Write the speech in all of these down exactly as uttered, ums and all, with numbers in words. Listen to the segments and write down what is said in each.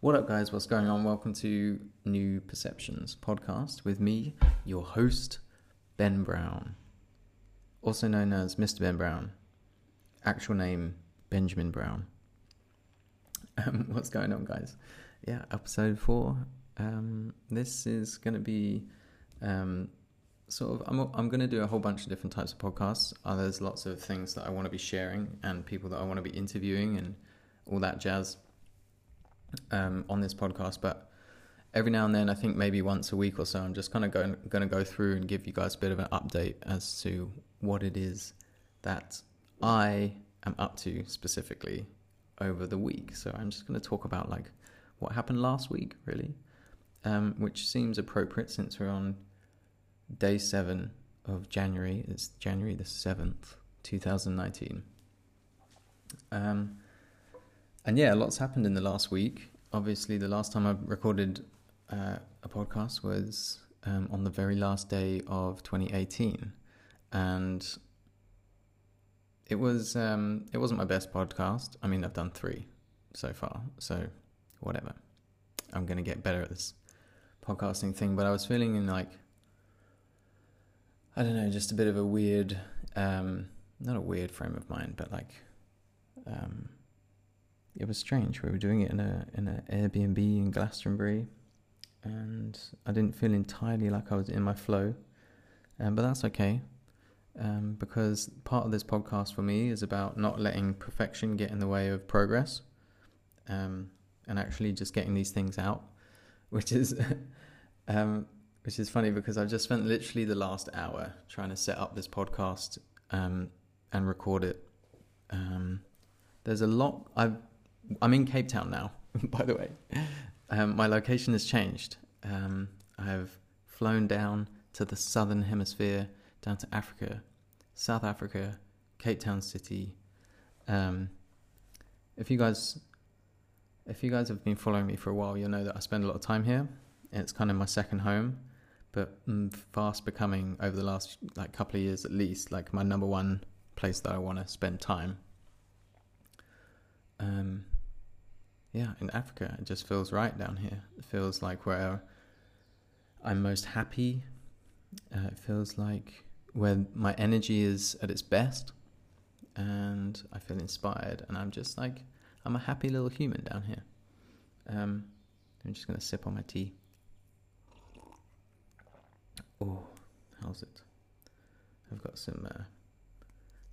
What up, guys? What's going on? Welcome to New Perceptions Podcast with me, your host, Ben Brown, also known as Mister Ben Brown, actual name Benjamin Brown. Um, what's going on, guys? Yeah, episode four. Um, this is going to be um, sort of, I'm, I'm going to do a whole bunch of different types of podcasts. Uh, there's lots of things that I want to be sharing and people that I want to be interviewing and all that jazz. Um, on this podcast, but every now and then, I think maybe once a week or so, I'm just kind of going, going to go through and give you guys a bit of an update as to what it is that I am up to specifically over the week. So I'm just going to talk about like what happened last week, really, um, which seems appropriate since we're on day seven of January. It's January the seventh, two thousand nineteen. Um. And yeah, lots happened in the last week. Obviously, the last time I recorded uh, a podcast was um, on the very last day of twenty eighteen. And it, was, um, it wasn't my best podcast. I mean, I've done three so far, so whatever. I'm going to get better at this podcasting thing. But I was feeling in like, I don't know, just a bit of a weird, um, not a weird frame of mind, but like... Um, It was strange. We were doing it in a in an Airbnb in Glastonbury, and I didn't feel entirely like I was in my flow, um, but that's okay, um, because part of this podcast for me is about not letting perfection get in the way of progress, um, and actually just getting these things out, which is um, which is funny because I've just spent literally the last hour trying to set up this podcast um, and record it. Um, there's a lot I've I'm in Cape Town now, by the way. Um, my location has changed. Um, I've flown down to the southern hemisphere, down to Africa, South Africa, Cape Town City. Um, if you guys, if you guys have been following me for a while, you'll know that I spend a lot of time here. It's kind of my second home, but fast becoming over the last like couple of years at least, like my number one place that I want to spend time. Um. Yeah, in Africa, it just feels right down here. It feels like where I'm most happy. Uh, it feels like where my energy is at its best. And I feel inspired. And I'm just like, I'm a happy little human down here. Um, I'm just going to sip on my tea. Oh, how's it? I've got some uh,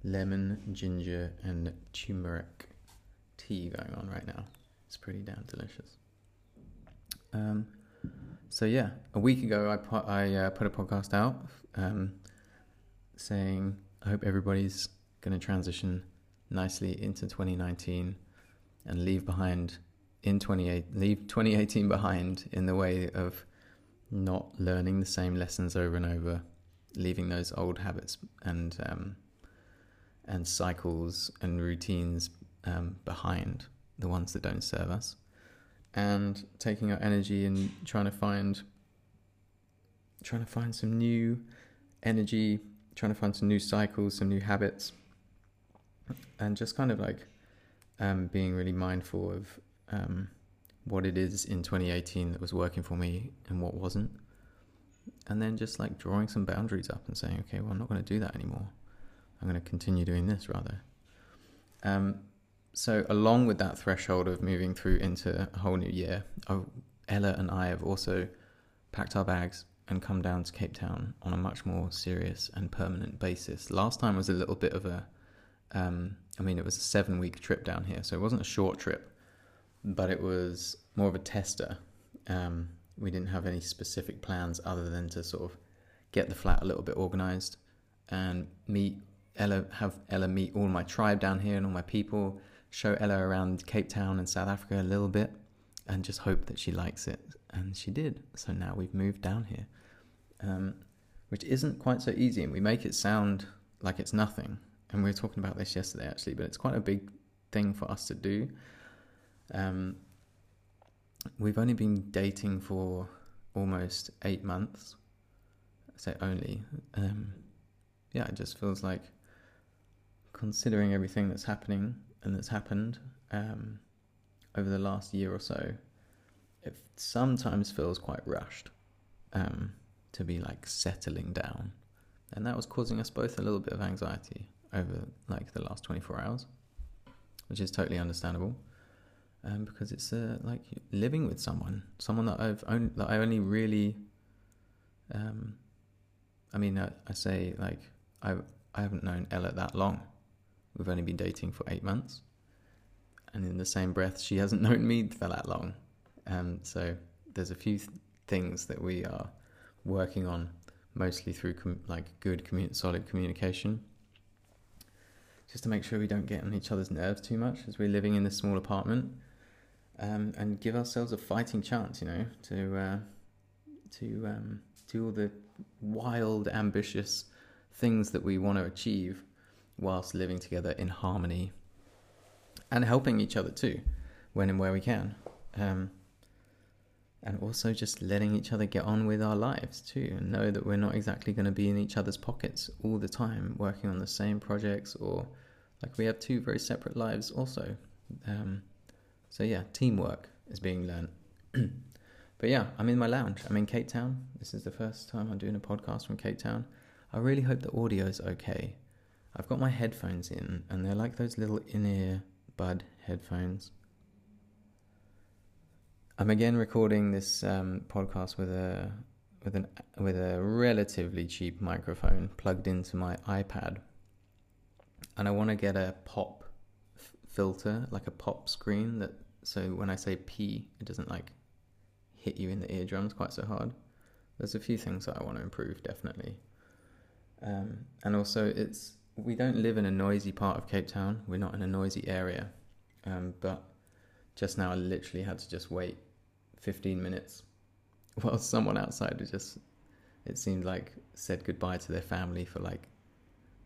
lemon, ginger, and turmeric tea going on right now. It's pretty damn delicious. Um, so yeah, a week ago I put, I uh, put a podcast out um, saying I hope everybody's going to transition nicely into twenty nineteen and leave behind in twenty eighteen, leave twenty eighteen behind in the way of not learning the same lessons over and over, leaving those old habits and um, and cycles and routines um, behind. The ones that don't serve us, and taking our energy and trying to find, trying to find some new energy, trying to find some new cycles, some new habits, and just kind of like um, being really mindful of um, what it is in twenty eighteen that was working for me and what wasn't, and then just like drawing some boundaries up and saying, okay, well, I'm not going to do that anymore. I'm going to continue doing this rather. Um, So along with that threshold of moving through into a whole new year, Ella and I have also packed our bags and come down to Cape Town on a much more serious and permanent basis. Last time was a little bit of a, um, I mean, it was a seven-week trip down here, so it wasn't a short trip, but it was more of a tester. Um, we didn't have any specific plans other than to sort of get the flat a little bit organised and meet Ella, have Ella meet all my tribe down here and all my people, show Ella around Cape Town and South Africa a little bit, and just hope that she likes it. And she did. So now we've moved down here, um, which isn't quite so easy. And we make it sound like it's nothing. And we were talking about this yesterday, actually, but it's quite a big thing for us to do. Um, we've only been dating for almost eight months. I say only. Um, yeah, it just feels like, considering everything that's happening, and that's happened um, over the last year or so, it sometimes feels quite rushed um, to be like settling down. And that was causing us both a little bit of anxiety over like the last twenty-four hours, which is totally understandable. Um, because it's uh, like living with someone, someone that I've only, that I only really, um, I mean, I, I say like I I haven't known Ella that long. We've only been dating for eight months, and in the same breath, she hasn't known me for that long. Um, so there's a few th- things that we are working on, mostly through com- like good, commun- solid communication. Just to make sure we don't get on each other's nerves too much as we're living in this small apartment. Um, and give ourselves a fighting chance, you know, to uh, to um, do all the wild, ambitious things that we want to achieve whilst living together in harmony and helping each other too, when and where we can. Um, and also just letting each other get on with our lives too, and know that we're not exactly going to be in each other's pockets all the time, working on the same projects, or like we have two very separate lives also. Um, so yeah, teamwork is being learned. But yeah, I'm in my lounge. I'm in Cape Town. This is the first time I'm doing a podcast from Cape Town. I really hope the audio is okay. I've got my headphones in, and they're like those little in-ear bud headphones. I'm again recording this um, podcast with a with an with a relatively cheap microphone plugged into my iPad, and I want to get a pop f- filter, like a pop screen, that so when I say P, it doesn't like hit you in the eardrums quite so hard. There's a few things that I want to improve, definitely. Um, and also, it's we don't live in a noisy part of Cape Town. We're not in a noisy area. Um, but just now I literally had to just wait fifteen minutes while someone outside was just, it seemed like, said goodbye to their family for like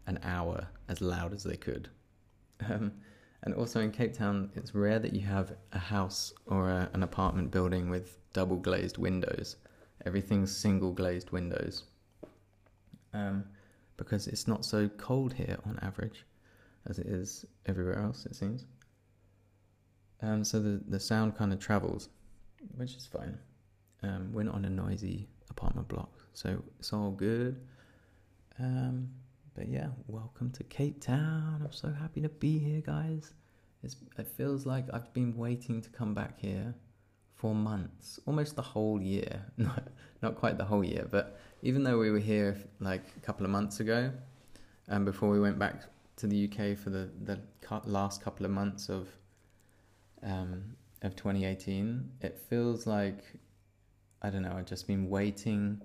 an hour as loud as they could. Um, and also in Cape Town, it's rare that you have a house or a, an apartment building with double glazed windows. Everything's single glazed windows. Um, because it's not so cold here on average as it is everywhere else, it seems. Um, so the, the sound kind of travels, which is fine. Um, we're not on a noisy apartment block, so it's all good. Um, but yeah, welcome to Cape Town. I'm so happy to be here, guys. It's, it feels like I've been waiting to come back here for months, almost the whole year. Not, not quite the whole year, but even though we were here like a couple of months ago, and um, before we went back to the U K for the, the last couple of months of um of twenty eighteen, it feels like I don't know I've just been waiting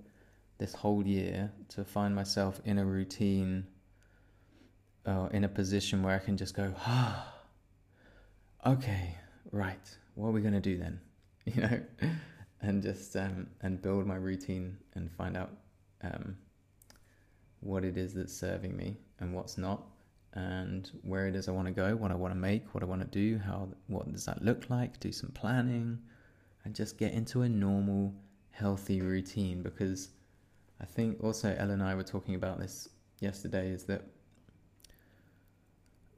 this whole year to find myself in a routine or uh, in a position where I can just go, ah okay, right, what are we gonna do then, you know, and just um and build my routine and find out um what it is that's serving me and what's not, and where it is I want to go, what I want to make, what I want to do, how, what does that look like, do some planning, and just get into a normal, healthy routine. Because I think also Ella and I were talking about this yesterday, is that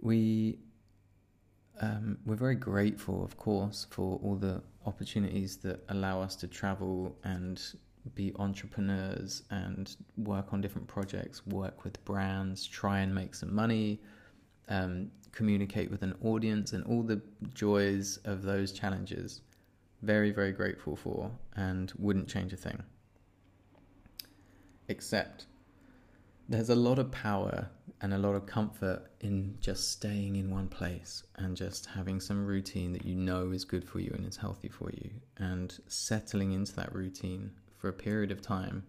we, um, we're very grateful, of course, for all the opportunities that allow us to travel and be entrepreneurs and work on different projects, work with brands, try and make some money, um, communicate with an audience, and all the joys of those challenges. Very, very grateful for, and wouldn't change a thing. Except there's a lot of power and a lot of comfort in just staying in one place and just having some routine that you know is good for you and is healthy for you, and settling into that routine for a period of time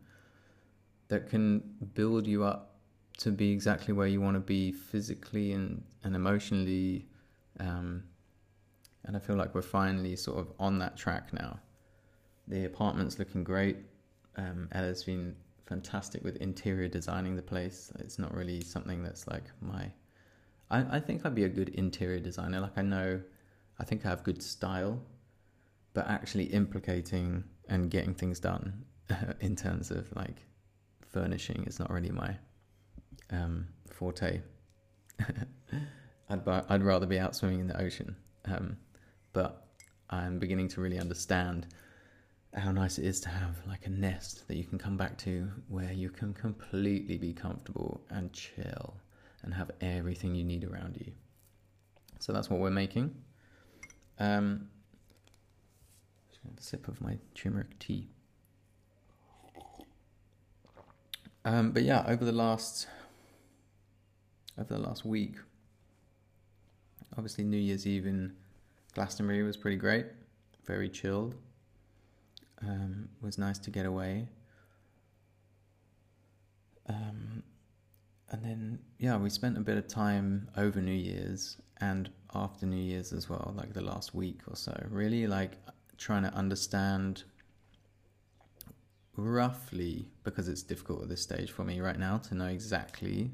that can build you up to be exactly where you want to be physically and, and emotionally. Um, and I feel like we're finally sort of on that track now. The apartment's looking great. Um, Ella's been fantastic with interior designing the place. It's not really something that's like my... I, I think I'd be a good interior designer. Like I know, I think I have good style, but actually implicating and getting things done in terms of like furnishing is not really my um, forte. I'd bu- I'd rather be out swimming in the ocean. Um, but I'm beginning to really understand how nice it is to have like a nest that you can come back to where you can completely be comfortable and chill and have everything you need around you. So that's what we're making. Um, just going to sip of my turmeric tea. Um, but yeah, over the last over the last week, obviously New Year's Eve in Glastonbury was pretty great, very chilled. Um, it was nice to get away. Um, and then yeah, we spent a bit of time over New Year's and after New Year's as well, like the last week or so, really like trying to understand roughly, because it's difficult at this stage for me right now to know exactly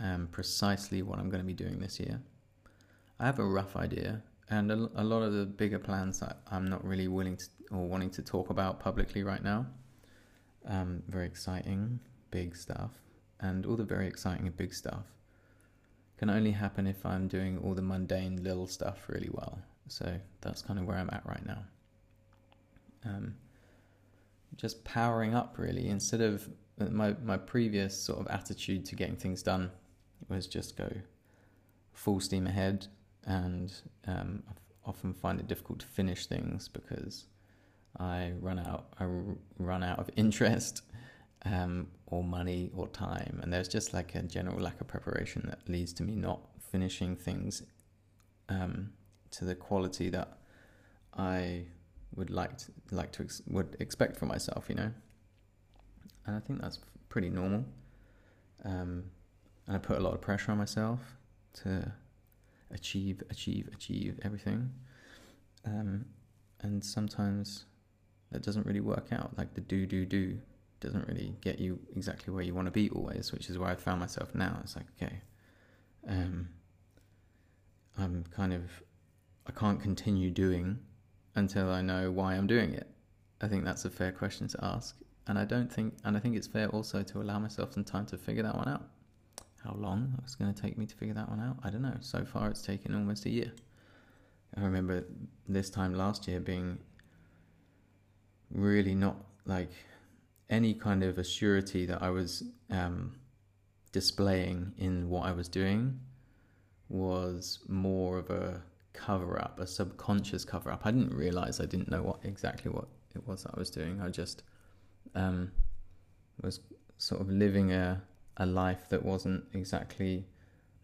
um, precisely what I'm going to be doing this year. I have a rough idea, and a, a lot of the bigger plans that I'm not really willing to or wanting to talk about publicly right now. Um, very exciting, big stuff, and all the very exciting and big stuff can only happen if I'm doing all the mundane little stuff really well. So that's kind of where I'm at right now. Um, just powering up really. Instead of my, my previous sort of attitude to getting things done was just go full steam ahead, and um, I often find it difficult to finish things because I run out I run out of interest. Um, or money or time, and there's just like a general lack of preparation that leads to me not finishing things um, to the quality that I would like to, like to ex- would expect for myself, you know. And I think that's pretty normal. Um, and I put a lot of pressure on myself to achieve, achieve, achieve everything, um, and sometimes that doesn't really work out. Like the do, do, do. Doesn't really get you exactly where you want to be always, which is where I found myself now. It's like, okay, um, I'm kind of, I can't continue doing until I know why I'm doing it. I think that's a fair question to ask. And I don't think, and I think it's fair also to allow myself some time to figure that one out. How long it's going to take me to figure that one out? I don't know. So far it's taken almost a year. I remember this time last year being really not like, any kind of assurity that I was um, displaying in what I was doing was more of a cover-up, a subconscious cover-up. I didn't realize I didn't know what exactly what it was that I was doing. I just um, was sort of living a, a life that wasn't exactly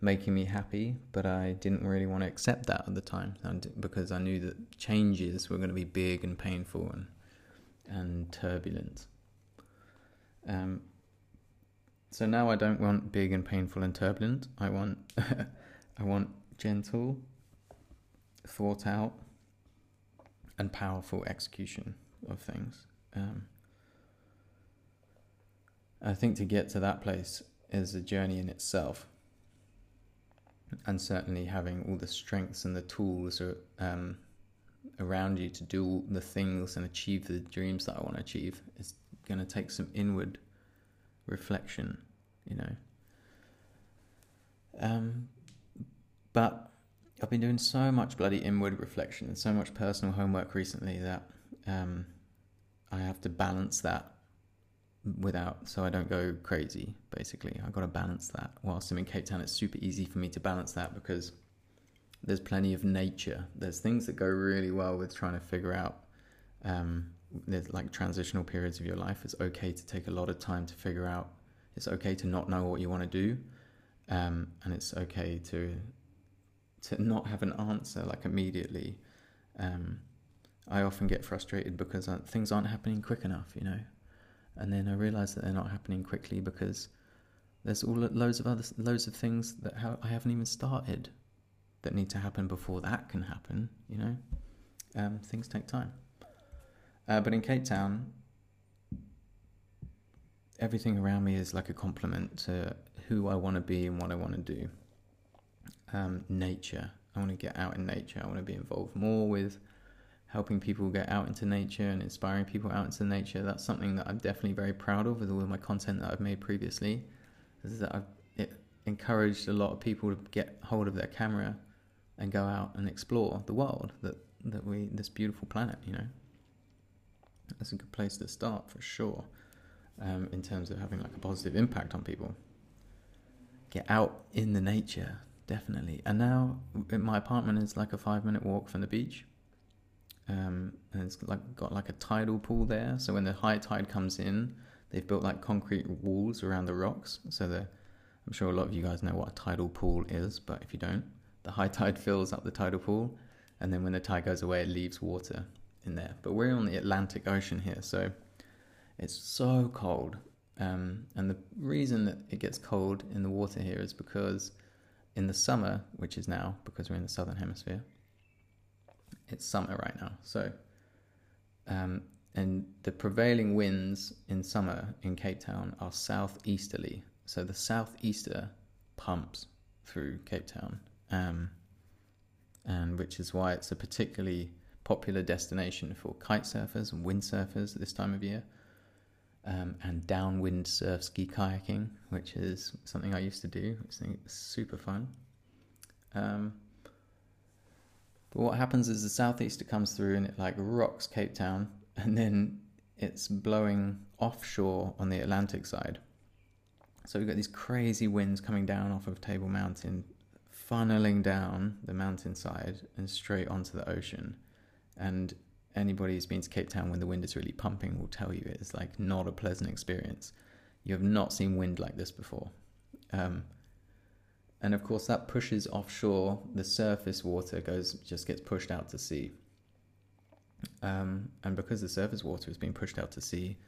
making me happy, but I didn't really want to accept that at the time because I knew that changes were going to be big and painful and, and turbulent. Um, so now I don't want big and painful and turbulent. I want, I want gentle, thought out, and powerful execution of things. Um, I think to get to that place is a journey in itself, and certainly having all the strengths and the tools are, um, around you to do all the things and achieve the dreams that I want to achieve is going to take some inward reflection, you know. Um, but I've been doing so much bloody inward reflection and so much personal homework recently that um, I have to balance that without, so I don't go crazy, basically. I've got to balance that. Whilst I'm in Cape Town, it's super easy for me to balance that because there's plenty of nature. There's things that go really well with trying to figure out um, there's like transitional periods of your life. It's okay to take a lot of time to figure out. It's okay to not know what you want to do, um, and it's okay to to not have an answer like immediately. Um, I often get frustrated because things aren't happening quick enough, you know, and then I realise that they're not happening quickly because there's all loads of other loads of things that ha- I haven't even started that need to happen before that can happen, you know. Um, things take time. Uh, but in Cape Town, everything around me is like a compliment to who I want to be and what I want to do. Um, nature. I want to get out in nature. I want to be involved more with helping people get out into nature and inspiring people out into nature. That's something that I'm definitely very proud of with all of my content that I've made previously. Is that I've it encouraged a lot of people to get hold of their camera and go out and explore the world that, that we, this beautiful planet, you know. That's a good place to start for sure, um, in terms of having like a positive impact on people. Get out in the nature, definitely. And now my apartment is like a five minute walk from the beach, um, and it's like got like a tidal pool there. So when the high tide comes in, they've built like concrete walls around the rocks. So the, I'm sure a lot of you guys know what a tidal pool is, but if you don't, the high tide fills up the tidal pool, and then when the tide goes away, it leaves water in there. But we're on the Atlantic Ocean here, so it's so cold. Um, and the reason that it gets cold in the water here is because in the summer, which is now, because we're in the Southern Hemisphere, it's summer right now. So, um, and the prevailing winds in summer in Cape Town are southeasterly. So the southeaster pumps through Cape Town, um, and which is why it's a particularly popular destination for kite surfers and windsurfers this time of year, um, and downwind surf ski kayaking, which is something I used to do. I think it's super fun. Um, but what happens is the southeaster comes through and it like rocks Cape Town, and then it's blowing offshore on the Atlantic side. So we've got these crazy winds coming down off of Table Mountain, funneling down the mountainside and straight onto the ocean. And anybody who's been to Cape Town when the wind is really pumping will tell you it's like not a pleasant experience. You have not seen wind like this before. Um, and of course that pushes offshore. The surface water goes, just gets pushed out to sea. Um, and because the surface water has been pushed out to sea,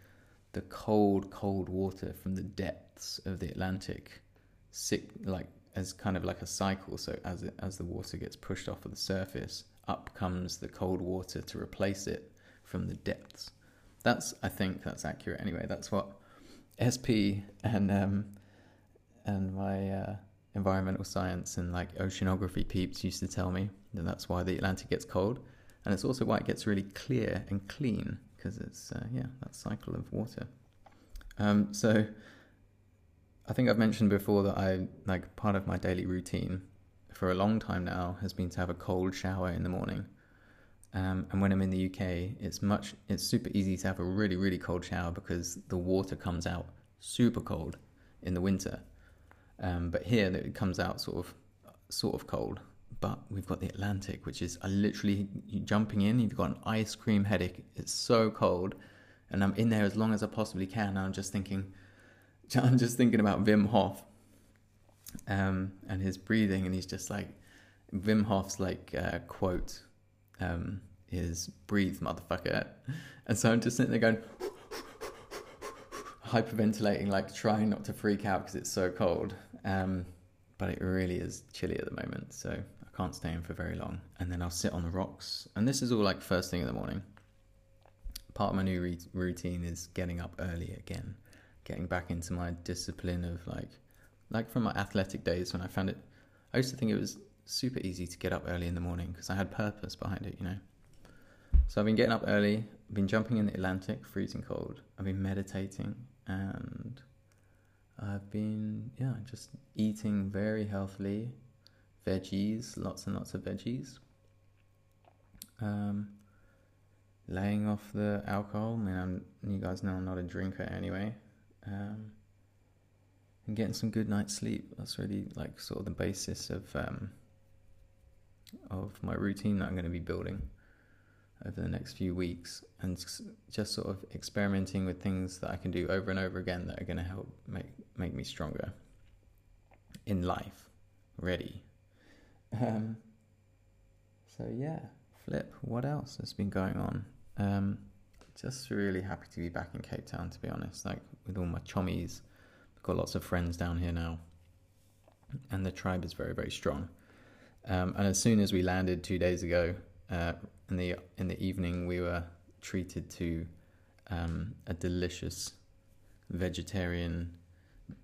the cold, cold water from the depths of the Atlantic, sick, like as kind of like a cycle. So as it, as the water gets pushed off of the surface, up comes the cold water to replace it from the depths. That's, I think that's accurate. Anyway, that's what S P and um, and my uh, environmental science and like oceanography peeps used to tell me, that that's why the Atlantic gets cold, and it's also why it gets really clear and clean. Because it's, uh, yeah, that cycle of water. Um, so I think I've mentioned before that I, like, part of my daily routine for a long time now has been to have a cold shower in the morning. Um, and when I'm in the U K, it's much, it's super easy to have a really, really cold shower because the water comes out super cold in the winter. Um, but here it comes out sort of, sort of cold. But we've got the Atlantic, which is I literally jumping in. You've got an ice cream headache. It's so cold, and I'm in there as long as I possibly can. And I'm just thinking, I'm just thinking about Wim Hof, um, and his breathing. And he's just like, Wim Hof's like uh, quote um, is "breathe, motherfucker." And so I'm just sitting there going, hyperventilating, like trying not to freak out because it's so cold. Um, but it really is chilly at the moment, so can't stay in for very long. And then I'll sit on the rocks, and this is all like first thing in the morning. Part of my new re- routine is getting up early again, getting back into my discipline of like like from my athletic days when I found it, I used to think it was super easy to get up early in the morning because I had purpose behind it, you know. So I've been getting up early, I've been jumping in the Atlantic, freezing cold, I've been meditating, and I've been yeah just eating very healthily. Veggies, lots and lots of veggies. Um, laying off the alcohol. I mean, I'm, you guys know I'm not a drinker anyway. Um, and getting some good night's sleep. That's really like sort of the basis of um, of my routine that I'm going to be building over the next few weeks, and just sort of experimenting with things that I can do over and over again that are going to help make make me stronger in life. Ready. Um, so yeah, flip, what else has been going on? Um, just really happy to be back in Cape Town, to be honest, like with all my chommies. I've got lots of friends down here now, and the tribe is very, very strong. Um, and as soon as we landed two days ago, uh, in the in the evening, we were treated to um, a delicious vegetarian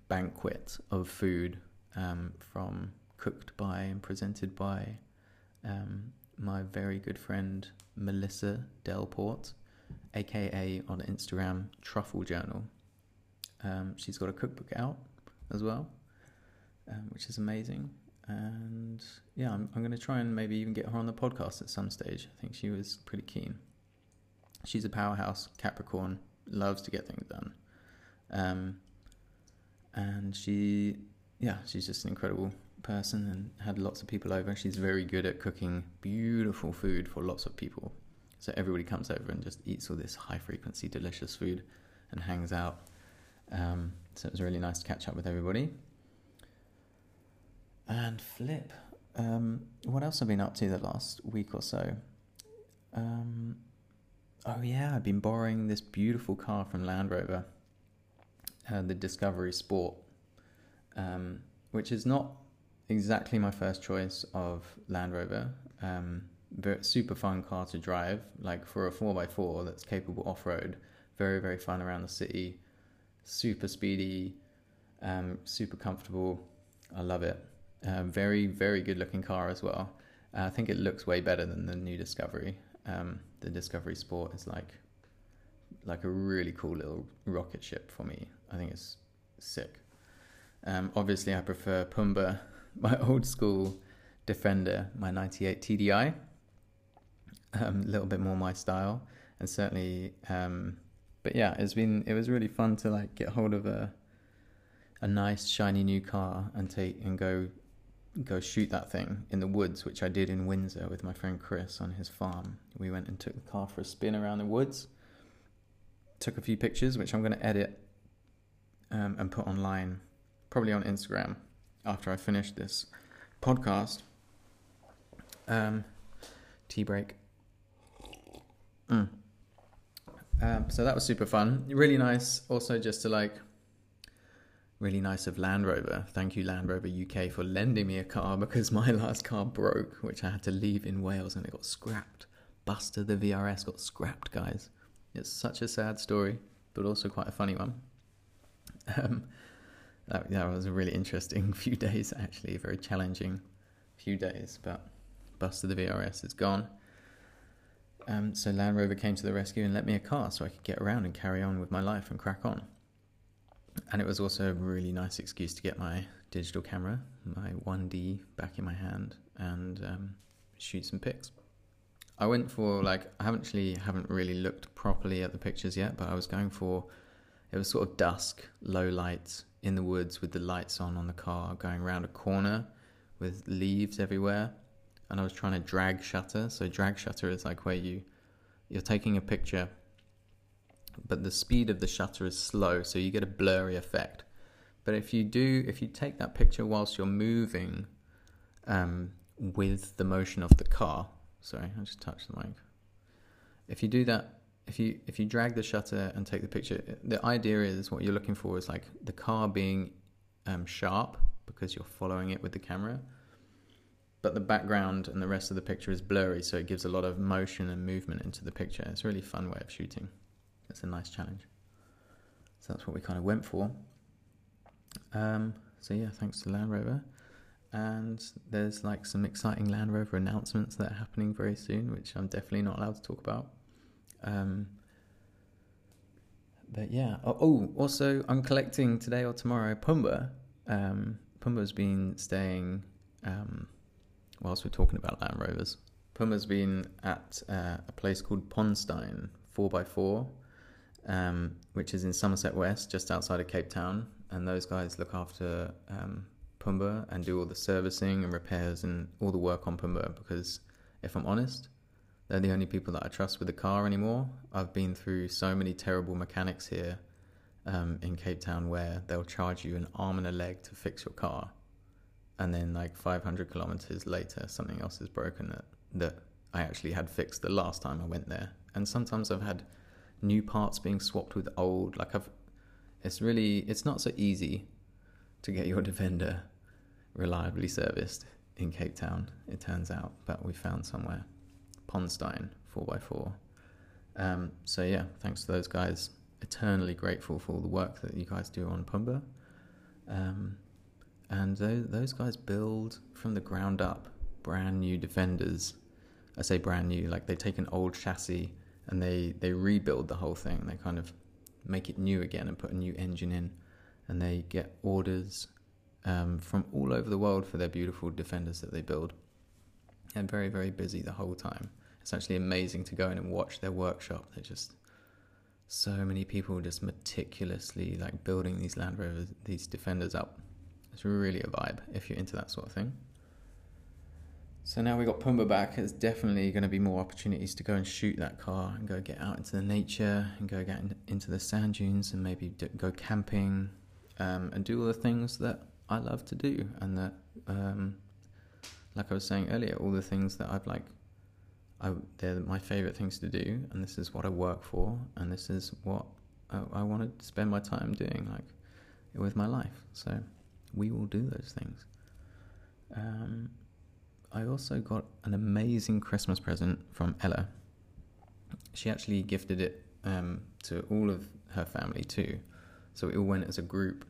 banquet of food um, from... cooked by and presented by um, my very good friend Melissa Delport, aka on Instagram Truffle Journal. Um, she's got a cookbook out as well, um, which is amazing. And yeah, I'm, I'm going to try and maybe even get her on the podcast at some stage. I think she was pretty keen. She's a powerhouse, Capricorn, loves to get things done. Um, and she, yeah, she's just an incredible person and had lots of people over. She's very good at cooking beautiful food for lots of people. So everybody comes over and just eats all this high-frequency, delicious food and hangs out. Um, so it was really nice to catch up with everybody. And flip. Um, what else have I been up to the last week or so? Um, oh, yeah, I've been borrowing this beautiful car from Land Rover, uh, the Discovery Sport, um, which is not exactly my first choice of Land Rover. Um, but super fun car to drive, like for a four by four that's capable off-road. Very, very fun around the city. Super speedy, um, super comfortable. I love it. Uh, very, very good looking car as well. Uh, I think it looks way better than the new Discovery. Um, the Discovery Sport is like like a really cool little rocket ship for me. I think it's sick. Um, obviously, I prefer Pumbaa, my old school Defender, my ninety-eight T D I. A um, little bit more my style, and certainly, um, but yeah, it's been it was really fun to like get hold of a a nice shiny new car and take and go. go shoot that thing in the woods, which I did in Windsor with my friend Chris on his farm. We went and took the car for a spin around the woods, took a few pictures, which I'm going to edit um, and put online, probably on Instagram, after I finish this podcast. Um, tea break. Mm. Um, so that was super fun. Really nice also just to like Really nice of Land Rover. Thank you, Land Rover U K, for lending me a car, because my last car broke, which I had to leave in Wales, and it got scrapped. Buster, the V R S, got scrapped, guys. It's such a sad story, but also quite a funny one. Um, that, that was a really interesting few days, actually. Very challenging few days, but Buster, the V R S, is gone. Um, so Land Rover came to the rescue and lent me a car so I could get around and carry on with my life and crack on. And it was also a really nice excuse to get my digital camera, my one D, back in my hand and um, shoot some pics. I went for, like, I haven't actually haven't really looked properly at the pictures yet, but I was going for, it was sort of dusk, low lights in the woods with the lights on on the car, going around a corner with leaves everywhere. And I was trying to drag shutter. So drag shutter is like where you, you're taking a picture, but the speed of the shutter is slow, so you get a blurry effect. But if you do, if you take that picture whilst you're moving um, with the motion of the car, sorry, I just touched the mic. If you do that, if you if you drag the shutter and take the picture, the idea is what you're looking for is like the car being um, sharp because you're following it with the camera, but the background and the rest of the picture is blurry, so it gives a lot of motion and movement into the picture. It's a really fun way of shooting. It's a nice challenge. So that's what we kind of went for. Um, so yeah, thanks to Land Rover. And there's like some exciting Land Rover announcements that are happening very soon, which I'm definitely not allowed to talk about. Um, but yeah. Oh, oh, also I'm collecting today or tomorrow Pumbaa. Um, Pumbaa's been staying, um, whilst we're talking about Land Rovers, Pumbaa's been at uh, a place called Pondstein four by four. Um, which is in Somerset West, just outside of Cape Town, and those guys look after um, Pumbaa and do all the servicing and repairs and all the work on Pumbaa, because if I'm honest, they're the only people that I trust with the car anymore. I've been through so many terrible mechanics here um, in Cape Town where they'll charge you an arm and a leg to fix your car, and then like five hundred kilometers later something else is broken that, that I actually had fixed the last time I went there. And sometimes I've had new parts being swapped with old. Like I've, it's really, it's not so easy to get your Defender reliably serviced in Cape Town, it turns out, but we found somewhere, Pondstein four by four. Um, so yeah, thanks to those guys, eternally grateful for all the work that you guys do on Pumbaa. Um, and those, those guys build from the ground up brand new Defenders. I say brand new, like they take an old chassis and they, they rebuild the whole thing. They kind of make it new again and put a new engine in. And they get orders um, from all over the world for their beautiful Defenders that they build. And very, very busy the whole time. it's actually amazing to go in and watch their workshop. They're just so many people just meticulously like building these Land Rovers, these Defenders up. It's really a vibe if you're into that sort of thing. So now we got Pumbaa back, there's definitely going to be more opportunities to go and shoot that car and go get out into the nature and go get in, into the sand dunes and maybe d- go camping um, and do all the things that I love to do. And that, um, like I was saying earlier, all the things that I've like, I, they're my favourite things to do, and this is what I work for, and this is what I, I want to spend my time doing, like with my life. So we will do those things. Um... I also got an amazing Christmas present from Ella. She actually gifted it um, to all of her family too. So we all went as a group.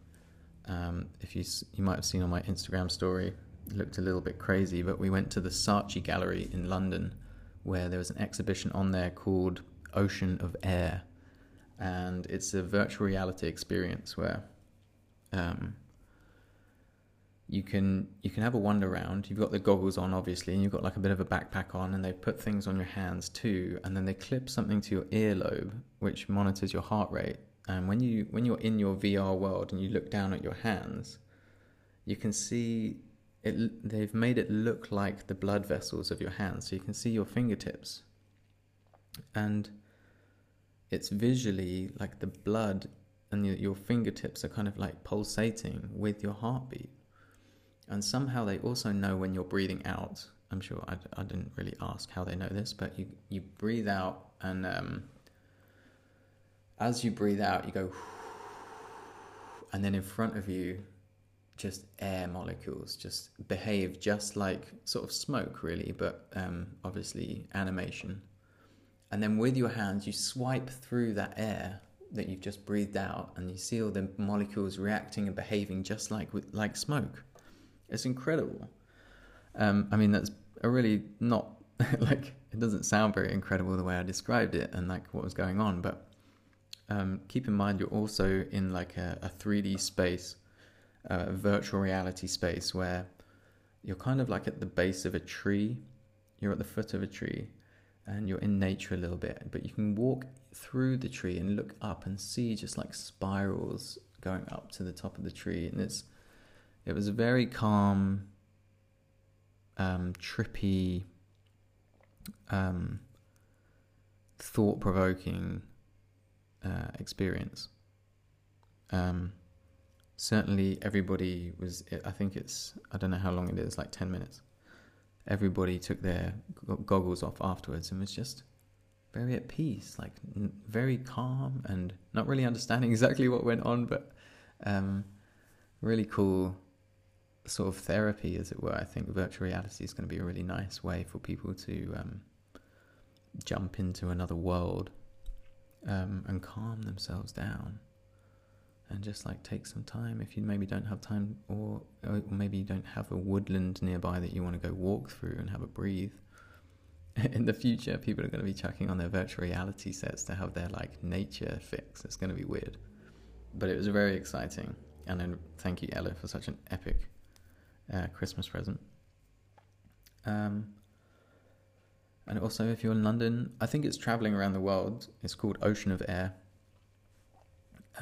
Um, if you you might have seen on my Instagram story, it looked a little bit crazy, but we went to the Saatchi gallery in London where there was an exhibition on there called Ocean of Air. And it's a virtual reality experience where... Um, You can you can have a wander round. You've got the goggles on, obviously, and you've got like a bit of a backpack on, and they put things on your hands too, and then they clip something to your earlobe, which monitors your heart rate. And when you when you're in your V R world and you look down at your hands, you can see it. They've made it look like the blood vessels of your hands, so you can see your fingertips, and it's visually like the blood and your, your fingertips are kind of like pulsating with your heartbeat. And somehow they also know when you're breathing out. I'm sure I, I didn't really ask how they know this, but you, you breathe out, and um, as you breathe out, you go, and then in front of you, just air molecules just behave just like sort of smoke, really, but um, obviously animation. And then with your hands, you swipe through that air that you've just breathed out, and you see all the molecules reacting and behaving just like with, like smoke. It's incredible. Um, I mean, that's a really not, like, it doesn't sound very incredible the way I described it and, like, what was going on. But um, keep in mind you're also in, like, a, a three D space, uh, a virtual reality space where you're kind of, like, at the base of a tree. You're at the foot of a tree and you're in nature a little bit. But you can walk through the tree and look up and see just, like, spirals going up to the top of the tree. And it's... It was a very calm, um, trippy, um, thought-provoking uh, experience. Um, certainly everybody was, I think it's, I don't know how long it is, like ten minutes. Everybody took their go- goggles off afterwards and was just very at peace, like n- very calm and not really understanding exactly what went on, but um, really cool sort of therapy, as it were. I think virtual reality is going to be a really nice way for people to um, jump into another world um, and calm themselves down and just like take some time if you maybe don't have time or, or maybe you don't have a woodland nearby that you want to go walk through and have a breathe. In the future, people are going to be chucking on their virtual reality sets to have their like nature fix. It's going to be weird, but it was very exciting. And then thank you, Ella, for such an epic Uh, Christmas present. Um, and also, if you're in London, I think it's travelling around the world. It's called Ocean of Air.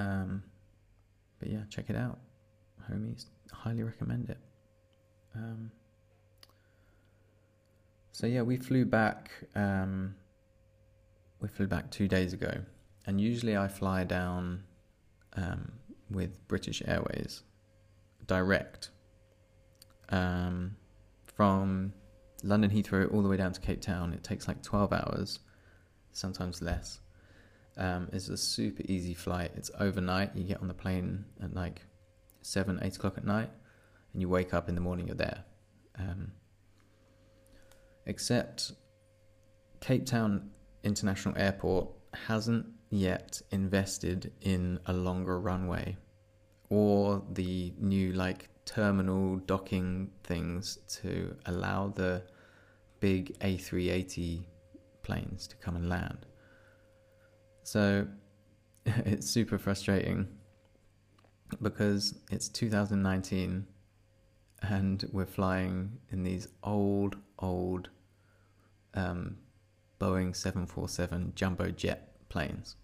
Um, but yeah, check it out, homies. Highly recommend it. Um, so yeah, we flew back. Um, we flew back two days ago, and usually I fly down um, with British Airways direct. Um, from London Heathrow all the way down to Cape Town. It takes like twelve hours, sometimes less. Um, it's a super easy flight. It's overnight. You get on the plane at like seven, eight o'clock at night, and you wake up in the morning, you're there. Um, except Cape Town International Airport hasn't yet invested in a longer runway or the new like terminal docking things to allow the big A three eighty planes to come and land. So it's super frustrating because it's two thousand nineteen and we're flying in these old, old um, Boeing seven forty-seven jumbo jet planes,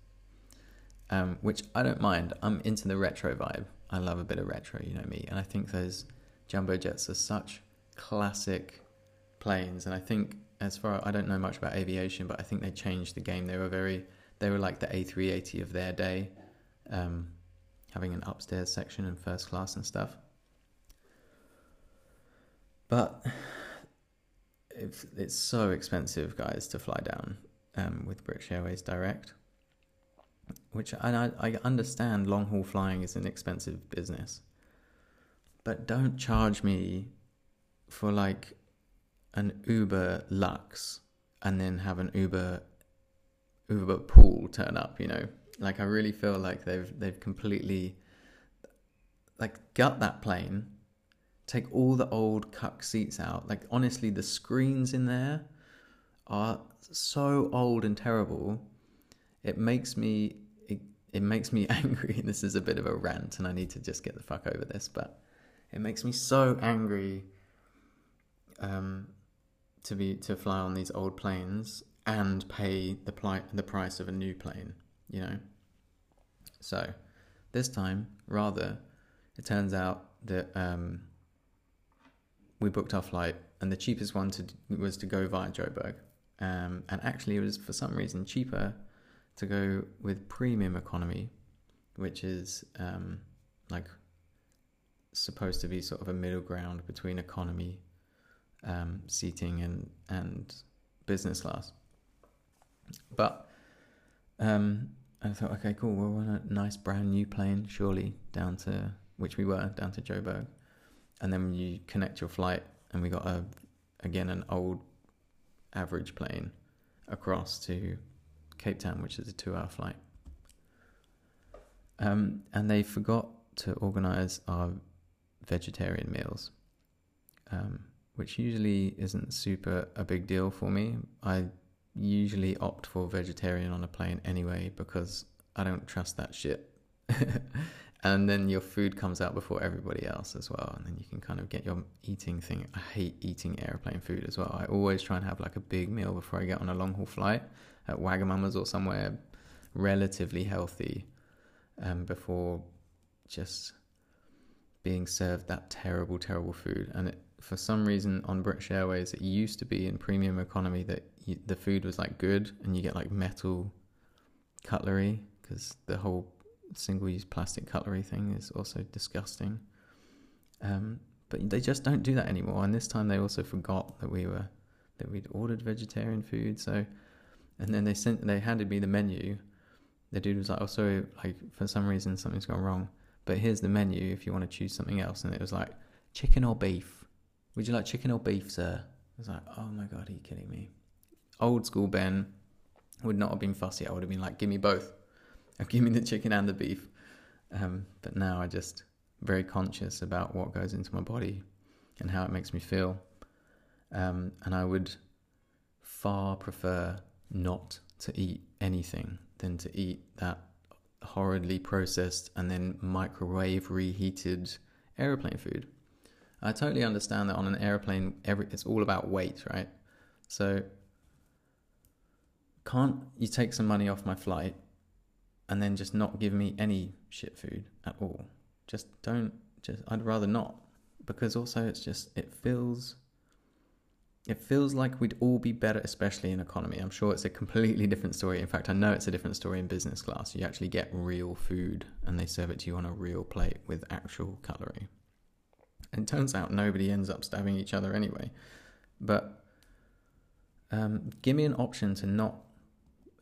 um, which I don't mind. I'm into the retro vibe. I love a bit of retro, you know me. And I think those jumbo jets are such classic planes. And I think, as far, I don't know much about aviation, but I think they changed the game. They were very, they were like the A three eighty of their day, um, having an upstairs section and first class and stuff. But it's so expensive, guys, to fly down um, with British Airways direct, which and I, I understand long-haul flying is an expensive business, but don't charge me for like an Uber Lux and then have an Uber Uber pool turn up, you know? Like, I really feel like they've they've completely, like, gut that plane, take all the old cuck seats out. Like, honestly, the screens in there are so old and terrible. It makes me, it, it makes me angry. This is a bit of a rant and I need to just get the fuck over this, but it makes me so angry um, to be, to fly on these old planes and pay the pli- the price of a new plane, you know? So this time, rather, it turns out that, um, we booked our flight, and the cheapest one to, was to go via Joburg. Um, and actually, it was, for some reason, cheaper to go with premium economy, which is um, like supposed to be sort of a middle ground between economy um, seating and, and business class. But um, I thought, okay, cool, we're on a nice brand new plane, surely, down to, which we were, down to Joburg. And then you connect your flight, and we got a, again, an old average plane across to Cape Town, which is a two hour flight. Um, and they forgot to organise our vegetarian meals, um, which usually isn't super a big deal for me. I usually opt for vegetarian on a plane anyway because I don't trust that shit. And then your food comes out before everybody else as well. And then you can kind of get your eating thing. I hate eating airplane food as well. I always try and have like a big meal before I get on a long haul flight at Wagamama's or somewhere relatively healthy um, before just being served that terrible, terrible food. And it, for some reason on British Airways, it used to be in premium economy that you, the food was like good and you get like metal cutlery because the whole single-use plastic cutlery thing is also disgusting, um, but they just don't do that anymore. And this time they also forgot that we were that we'd ordered vegetarian food. So, and then they sent they handed me the menu. The dude was like, "Oh, sorry, like for some reason something's gone wrong, but here's the menu if you want to choose something else." And it was like, "Chicken or beef? Would you like chicken or beef, sir?" I was like, "Oh my god, are you kidding me?" Old school Ben would not have been fussy. I would have been like, "Give me both." Give me the chicken and the beef. Um, but now I just very conscious about what goes into my body and how it makes me feel. Um, and I would far prefer not to eat anything than to eat that horridly processed and then microwave reheated airplane food. I totally understand that on an airplane, every, it's all about weight, right? So can't you take some money off my flight and then just not give me any shit food at all? Just don't, just, I'd rather not. Because also it's just, it feels, it feels like we'd all be better, especially in economy. I'm sure it's a completely different story. In fact, I know it's a different story in business class. You actually get real food and they serve it to you on a real plate with actual cutlery. And it turns out nobody ends up stabbing each other anyway. But um, give me an option to not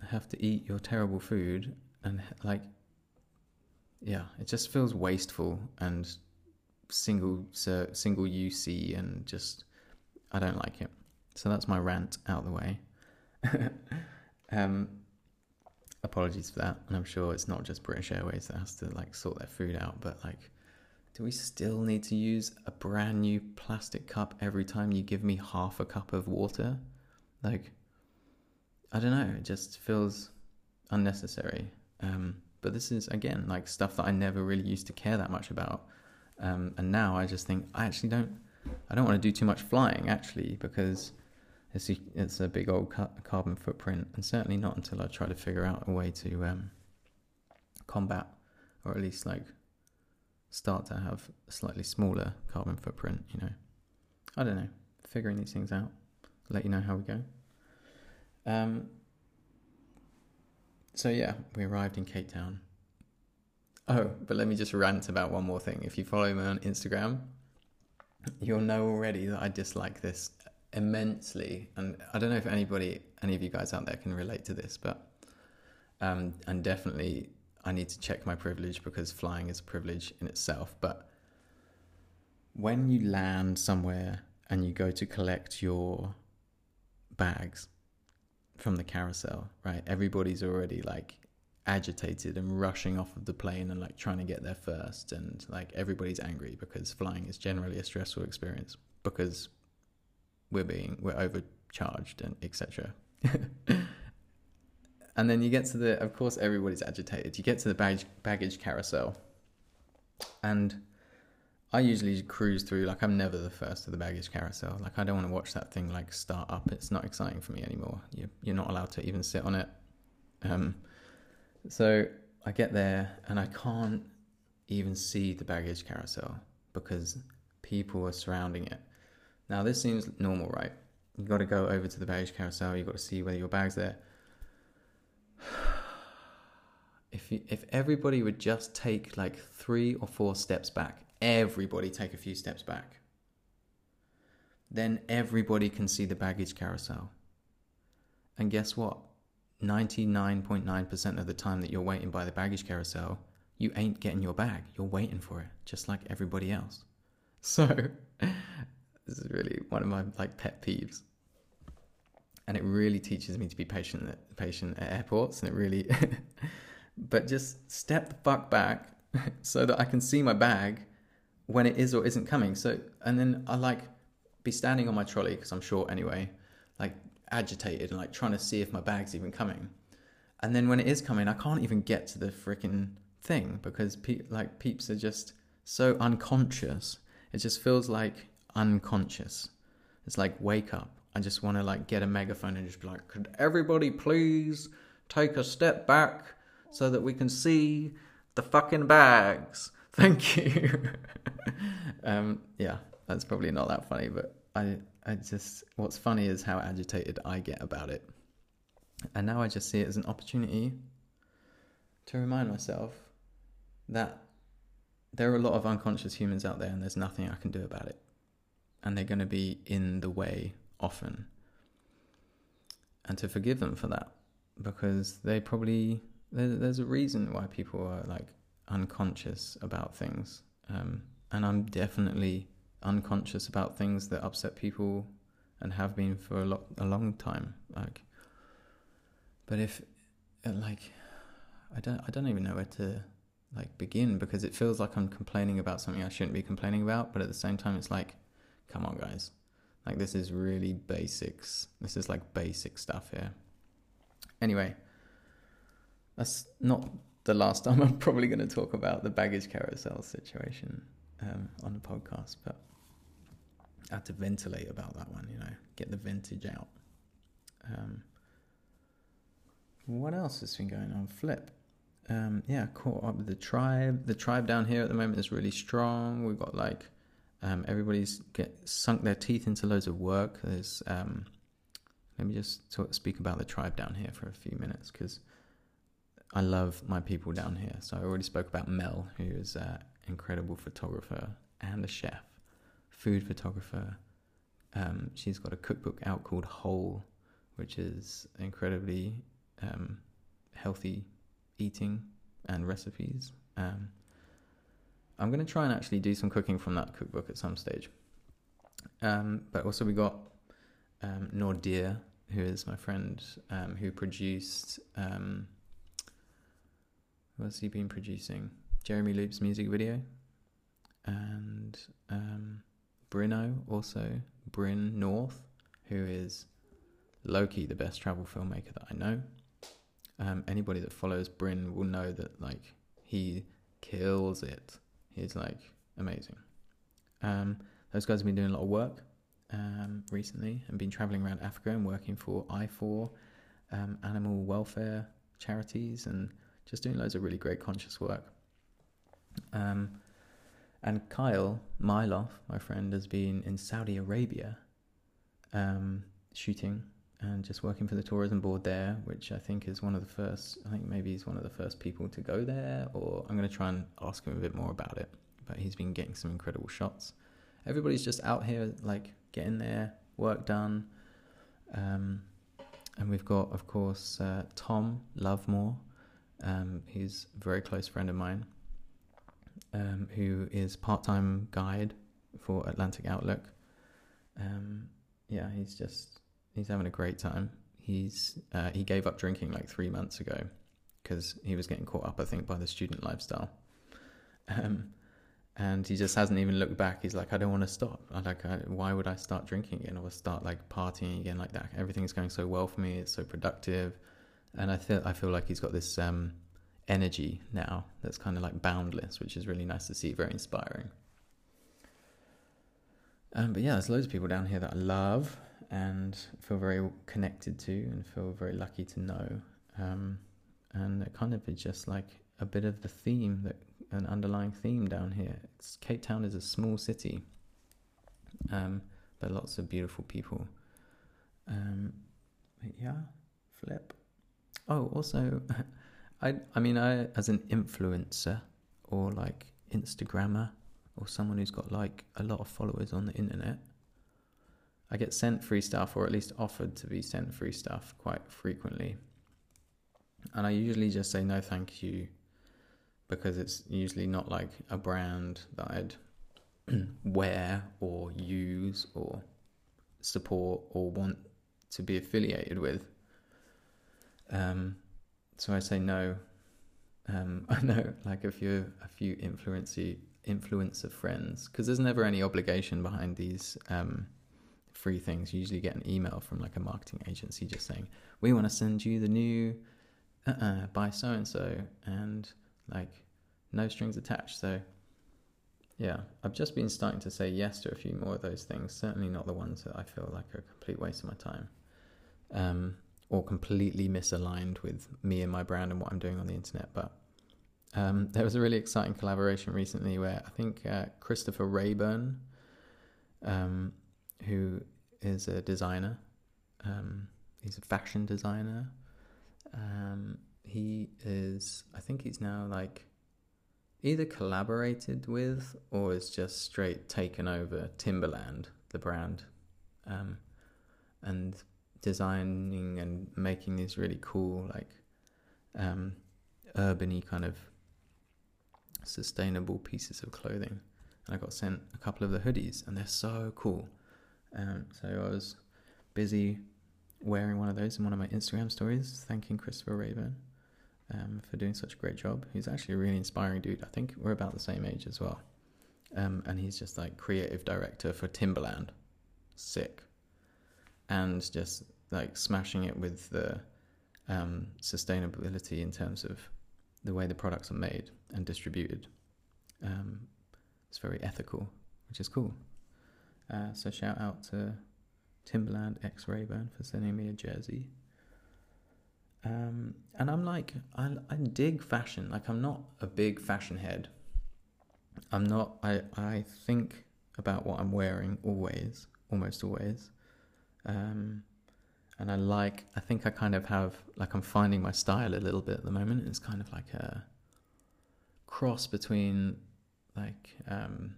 have to eat your terrible food. And like, yeah, it just feels wasteful and single so single U C and just, I don't like it. So that's my rant out of the way. um, apologies for that. And I'm sure it's not just British Airways that has to like sort their food out, but like, do we still need to use a brand new plastic cup every time you give me half a cup of water? Like, I don't know, it just feels unnecessary. Um, but this is, again, like stuff that I never really used to care that much about. Um, and now I just think I actually don't, I don't want to do too much flying actually, because it's a, it's a big old ca- carbon footprint, and certainly not until I try to figure out a way to um, combat, or at least like start to have a slightly smaller carbon footprint, you know. I don't know, figuring these things out. I'll let you know how we go. Um. So yeah, we arrived in Cape Town. Oh, but let me just rant about one more thing. If you follow me on Instagram, you'll know already that I dislike this immensely. And I don't know if anybody, any of you guys out there can relate to this, but, um, and definitely I need to check my privilege, because flying is a privilege in itself. But when you land somewhere and you go to collect your bags from the carousel, right? Everybody's already like agitated and rushing off of the plane and like trying to get there first, and like everybody's angry because flying is generally a stressful experience because we're being we're overcharged and etc. And then you get to the, of course everybody's agitated, you get to the baggage baggage carousel, and I usually cruise through, like I'm never the first to the baggage carousel, like I don't want to watch that thing like start up, it's not exciting for me anymore. You're, you're not allowed to even sit on it. um So I get there and I can't even see the baggage carousel because people are surrounding it. Now this seems normal, right? You've got to go over to the baggage carousel, you've got to see whether your bag's there. If you, if everybody would just take like three or four steps back, everybody take a few steps back, then everybody can see the baggage carousel. And guess what? ninety-nine point nine percent of the time that you're waiting by the baggage carousel, you ain't getting your bag. You're waiting for it, just like everybody else. So, this is really one of my like pet peeves. And it really teaches me to be patient at, patient at airports, and it really... But just step the fuck back so that I can see my bag when it is or isn't coming. So, and then I like be standing on my trolley, because I'm short anyway, like... agitated and like trying to see if my bag's even coming, and then when it is coming I can't even get to the freaking thing because pe- like peeps are just so unconscious. It just feels like unconscious. It's like, wake up. I just want to like get a megaphone and just be like, could everybody please take a step back so that we can see the fucking bags, thank you. um yeah that's probably not that funny, but I I just, what's funny is how agitated I get about it. And now I just see it as an opportunity to remind myself that there are a lot of unconscious humans out there and there's nothing I can do about it. And they're going to be in the way often. And to forgive them for that, because they probably, there, there's a reason why people are like unconscious about things. Um, and I'm definitely... unconscious about things that upset people, and have been for a lot a long time. Like, but if like I don't I don't even know where to like begin, because it feels like I'm complaining about something I shouldn't be complaining about, but at the same time it's like, come on guys, like this is really basics. This is like basic stuff here. Anyway, that's not the last time I'm probably going to talk about the baggage carousel situation um on the podcast, but I had to ventilate about that one, you know, get the vintage out. Um, what else has been going on? Flip. Um, yeah, caught up with the tribe. The tribe down here at the moment is really strong. We've got like, um, everybody's get sunk their teeth into loads of work. There's, um, let me just talk, speak about the tribe down here for a few minutes, because I love my people down here. So I already spoke about Mel, who is, uh, incredible photographer and a chef, food photographer. Um, she's got a cookbook out called Whole, which is incredibly um, healthy eating and recipes. Um, I'm going to try and actually do some cooking from that cookbook at some stage. Um, but also we got um, Nordir, who is my friend, um, who produced... Um, what's he been producing? Jeremy Loop's music video, and um, Brino, also Bryn North, who is low-key the best travel filmmaker that I know. Um, anybody that follows Bryn will know that like he kills it. He's like amazing. Um, those guys have been doing a lot of work, um, recently and been travelling around Africa and working for I four, um, animal welfare charities, and just doing loads of really great conscious work. Um, and Kyle Myloff, my friend, has been in Saudi Arabia um, shooting and just working for the tourism board there, which I think is one of the first, I think maybe he's one of the first people to go there, or I'm going to try and ask him a bit more about it. But he's been getting some incredible shots. Everybody's just out here, like, getting their work done. Um, and we've got, of course, uh, Tom Lovemore, um, who's a very close friend of mine, um, who is part-time guide for Atlantic Outlook. Um, yeah, he's just... He's having a great time. He's uh, he gave up drinking like three months ago because he was getting caught up, I think, by the student lifestyle. Um, and he just hasn't even looked back. He's like, I don't want to stop. I like, I, why would I start drinking again or start like partying again like that? Everything's going so well for me. It's so productive, and I feel I feel like he's got this um, energy now that's kind of like boundless, which is really nice to see. Very inspiring. Um, but yeah, there's loads of people down here that I love and feel very connected to and feel very lucky to know. Um, and it kind of is just like a bit of the theme, that an underlying theme down here. It's, Cape Town is a small city, um, but lots of beautiful people. Um, yeah, flip. Oh, also, I I mean, I as an influencer or like Instagrammer or someone who's got like a lot of followers on the internet, I get sent free stuff, or at least offered to be sent free stuff quite frequently. And I usually just say no thank you, because it's usually not like a brand that I'd wear or use or support or want to be affiliated with. Um, so I say no. Um, I know like a few, a few influency, influencer friends, because there's never any obligation behind these... Um, free things. You usually get an email from like a marketing agency just saying, we want to send you the new uh-uh by so and so, and like no strings attached. So yeah, I've just been starting to say yes to a few more of those things, certainly not the ones that I feel like are a complete waste of my time, um or completely misaligned with me and my brand and what I'm doing on the internet. But um there was a really exciting collaboration recently where I think uh, Christopher Raeburn, um who is a designer, um, he's a fashion designer, um, he is, I think he's now like either collaborated with or is just straight taken over Timberland, the brand, um, and designing and making these really cool, like um, urban-y kind of sustainable pieces of clothing. And I got sent a couple of the hoodies, and they're so cool. Um, so I was busy wearing one of those in one of my Instagram stories, thanking Christopher Raeburn um, for doing such a great job. He's actually a really inspiring dude. I think we're about the same age as well. Um, and he's just like creative director for Timberland. Sick. And just like smashing it with the um, sustainability in terms of the way the products are made and distributed. Um, it's very ethical, which is cool. Uh, so shout out to Timberland X Raeburn for sending me a jersey. Um, and I'm like, I, I dig fashion. Like, I'm not a big fashion head. I'm not, I, I think about what I'm wearing always, almost always. Um, and I like, I think I kind of have, like, I'm finding my style a little bit at the moment. It's kind of like a cross between, like, um...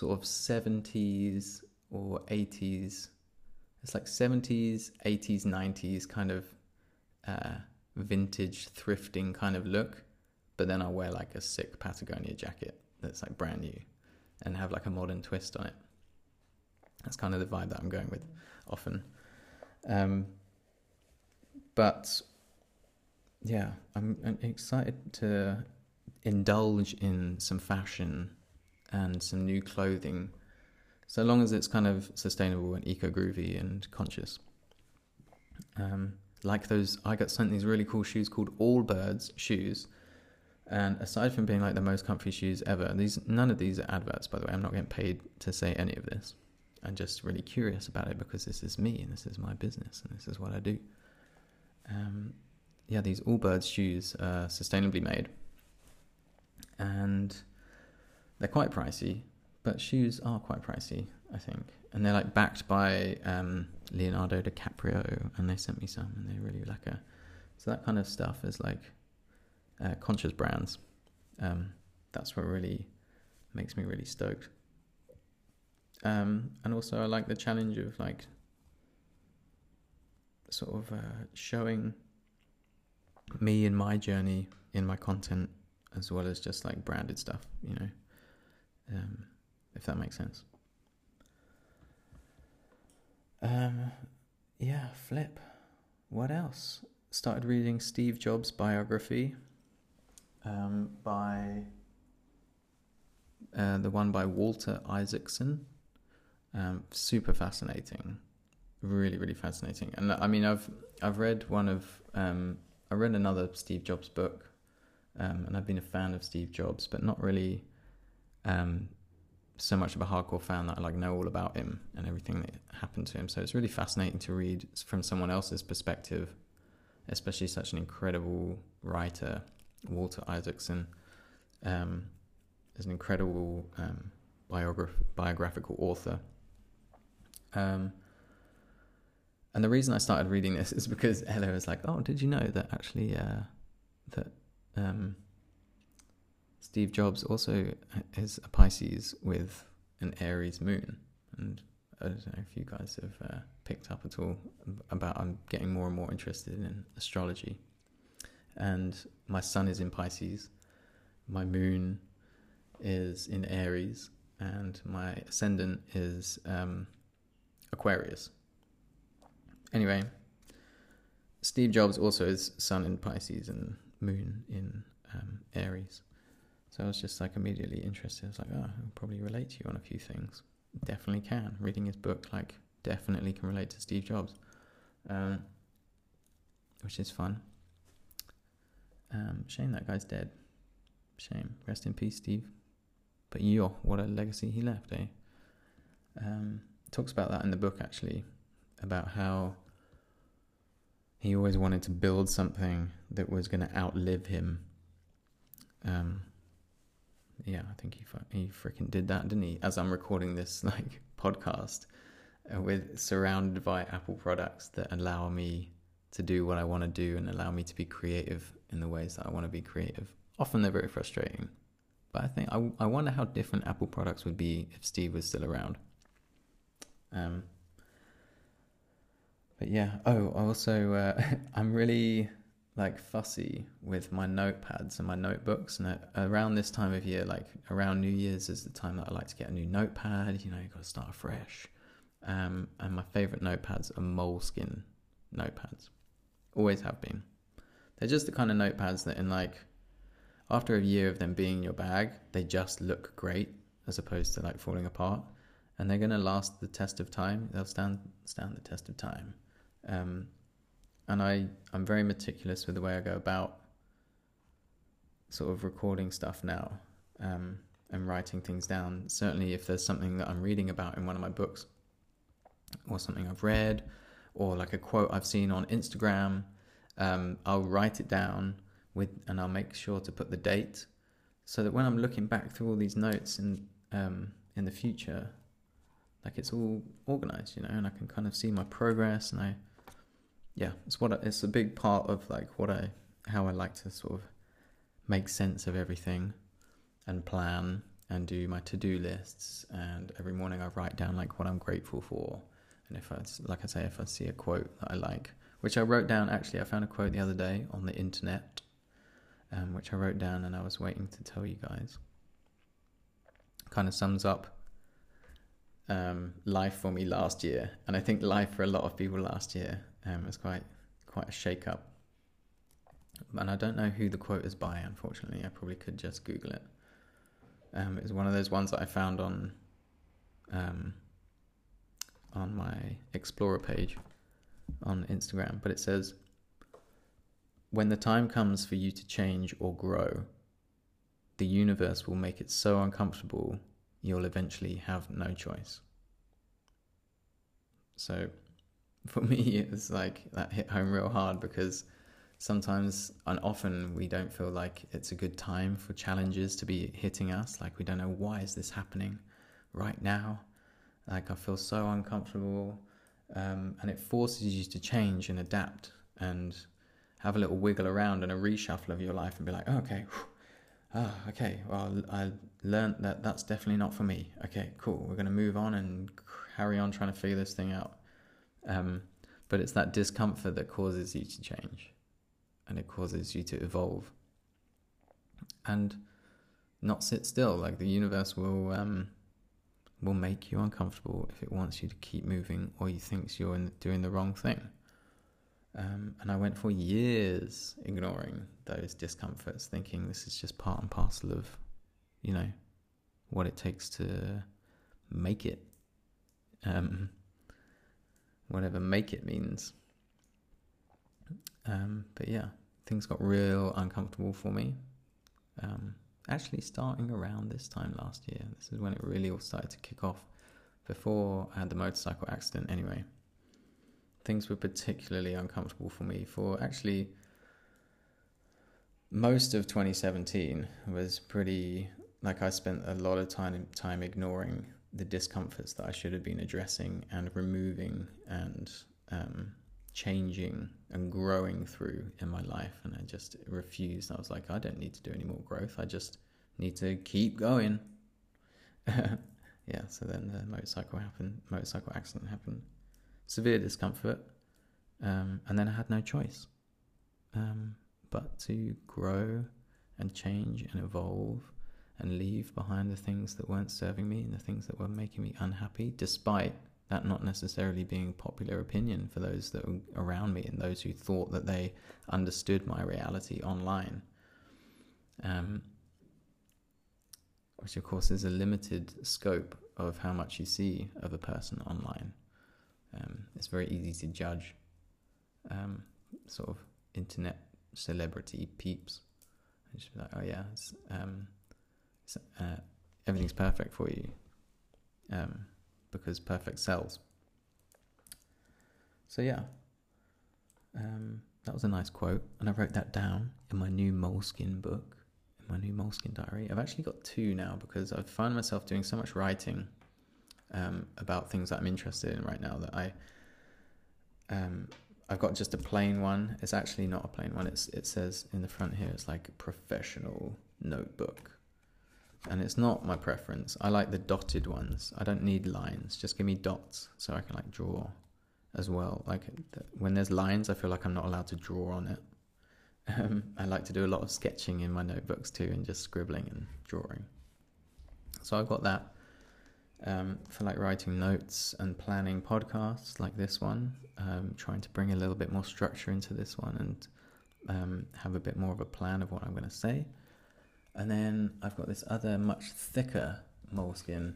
sort of seventies or eighties. It's like seventies, eighties, nineties kind of uh, vintage thrifting kind of look. But then I wear like a sick Patagonia jacket that's like brand new and have like a modern twist on it. That's kind of the vibe that I'm going with often. Um, but yeah, I'm, I'm excited to indulge in some fashion and some new clothing, so long as it's kind of sustainable and eco-groovy and conscious. Um, like those, I got sent these really cool shoes called Allbirds shoes, and aside from being like the most comfy shoes ever, these none of these are adverts, by the way. I'm not getting paid to say any of this. I'm just really curious about it because this is me and this is my business and this is what I do. Um, yeah, these Allbirds shoes are sustainably made and they're quite pricey, but shoes are quite pricey, I think. And they're like backed by um, Leonardo DiCaprio, and they sent me some and they're really like a... So that kind of stuff is like uh, conscious brands. Um, that's what really makes me really stoked. Um, and also I like the challenge of like sort of uh, showing me and my journey in my content as well as just like branded stuff, you know, um, if that makes sense. Um, yeah, flip. What else? Started reading Steve Jobs' biography, um, by, uh, the one by Walter Isaacson. Um, super fascinating, really, really fascinating. And I mean, I've, I've read one of, um, I read another Steve Jobs book, um, and I've been a fan of Steve Jobs, but not really, um, so much of a hardcore fan that I like know all about him and everything that happened to him. So it's really fascinating to read from someone else's perspective, especially such an incredible writer, Walter Isaacson, um, is an incredible, um, biograph- biographical author. Um, and the reason I started reading this is because Ella was like, oh, did you know that actually, uh, that, um, Steve Jobs also is a Pisces with an Aries moon. And I don't know if you guys have uh, picked up at all about, I'm getting more and more interested in astrology. And my sun is in Pisces, my moon is in Aries, and my ascendant is um, Aquarius. Anyway, Steve Jobs also is sun in Pisces and moon in um, Aries. So I was just like immediately interested. I was like, oh, I'll probably relate to you on a few things. Definitely can. Reading his book, like, definitely can relate to Steve Jobs, um, which is fun. Um, shame that guy's dead. Shame. Rest in peace, Steve. But yo, what a legacy he left, eh? Um, talks about that in the book, actually, about how he always wanted to build something that was going to outlive him. Um... Yeah, I think he he freaking did that, didn't he? As I'm recording this like podcast, uh, with surrounded by Apple products that allow me to do what I want to do and allow me to be creative in the ways that I want to be creative. Often they're very frustrating, but I think I I wonder how different Apple products would be if Steve was still around. Um. But yeah. Oh, also, uh, I'm really. like fussy with my notepads and my notebooks, and around this time of year, like around New Year's, is the time that I like to get a new notepad. You know, you got to start fresh. Um, and my favorite notepads are Moleskine notepads. Always have been. They're just the kind of notepads that, in like, after a year of them being in your bag, they just look great as opposed to like falling apart. And they're gonna last the test of time. They'll stand stand the test of time. Um. And I, I'm very meticulous with the way I go about sort of recording stuff now, um, and writing things down. Certainly if there's something that I'm reading about in one of my books, or something I've read, or like a quote I've seen on Instagram, um, I'll write it down with, and I'll make sure to put the date so that when I'm looking back through all these notes in, um, in the future, like it's all organized, you know, and I can kind of see my progress, and I... Yeah, it's what I, it's a big part of like what I how I like to sort of make sense of everything and plan and do my to-do lists, and every morning I write down like what I'm grateful for, and if I like I say if I see a quote that I like, which I wrote down actually I found a quote the other day on the internet, um, which I wrote down and I was waiting to tell you guys. Kind of sums up um, life for me last year, and I think life for a lot of people last year. Um, it's quite quite a shake-up. And I don't know who the quote is by, unfortunately. I probably could just Google it. Um, it's one of those ones that I found on um, on my Explorer page on Instagram. But it says, "When the time comes for you to change or grow, the universe will make it so uncomfortable you'll eventually have no choice." So for me, it was like that hit home real hard, because sometimes and often we don't feel like it's a good time for challenges to be hitting us. Like, we don't know, why is this happening right now? Like, I feel so uncomfortable, um, and it forces you to change and adapt and have a little wiggle around and a reshuffle of your life and be like, oh, okay, whew, ah, okay, well, I learned that that's definitely not for me. Okay, cool, we're going to move on and carry on trying to figure this thing out. Um, but it's that discomfort that causes you to change, and it causes you to evolve and not sit still. Like, the universe will... Um, will make you uncomfortable if it wants you to keep moving, or you thinks you're in, doing the wrong thing. Um, and I went for years ignoring those discomforts, thinking this is just part and parcel of, you know, what it takes to make it. Um, whatever make it means. Um, but yeah, things got real uncomfortable for me. Um, Actually, starting around this time last year, this is when it really all started to kick off. Before I had the motorcycle accident, anyway, things were particularly uncomfortable for me. For actually, most of twenty seventeen was pretty, like, I spent a lot of time time ignoring the discomforts that I should have been addressing and removing and um, changing and growing through in my life, and I just refused. I was like, I don't need to do any more growth, I just need to keep going. Yeah, so then the motorcycle happened motorcycle accident happened, severe discomfort, um, and then I had no choice um, but to grow and change and evolve and leave behind the things that weren't serving me and the things that were making me unhappy, despite that not necessarily being popular opinion for those that were around me and those who thought that they understood my reality online. Um, which, of course, is a limited scope of how much you see of a person online. Um, it's very easy to judge um, sort of internet celebrity peeps. And just be like, oh yeah, it's, um, it's, uh, everything's perfect for you. Um, because perfect sells. So yeah, um, that was a nice quote, and I wrote that down in my new Moleskine book, in my new Moleskine diary. I've actually got two now, because I find myself doing so much writing um, about things that I'm interested in right now that I, um, I've got just a plain one. It's actually not a plain one. It's it says in the front here, it's like a professional notebook. And it's not my preference. I like the dotted ones. I don't need lines. Just give me dots so I can like draw as well. Like th- when there's lines, I feel like I'm not allowed to draw on it. Um, I like to do a lot of sketching in my notebooks too, and just scribbling and drawing. So I've got that um, for like writing notes and planning podcasts like this one. Um, trying to bring a little bit more structure into this one and um, have a bit more of a plan of what I'm going to say. And then I've got this other much thicker Moleskine,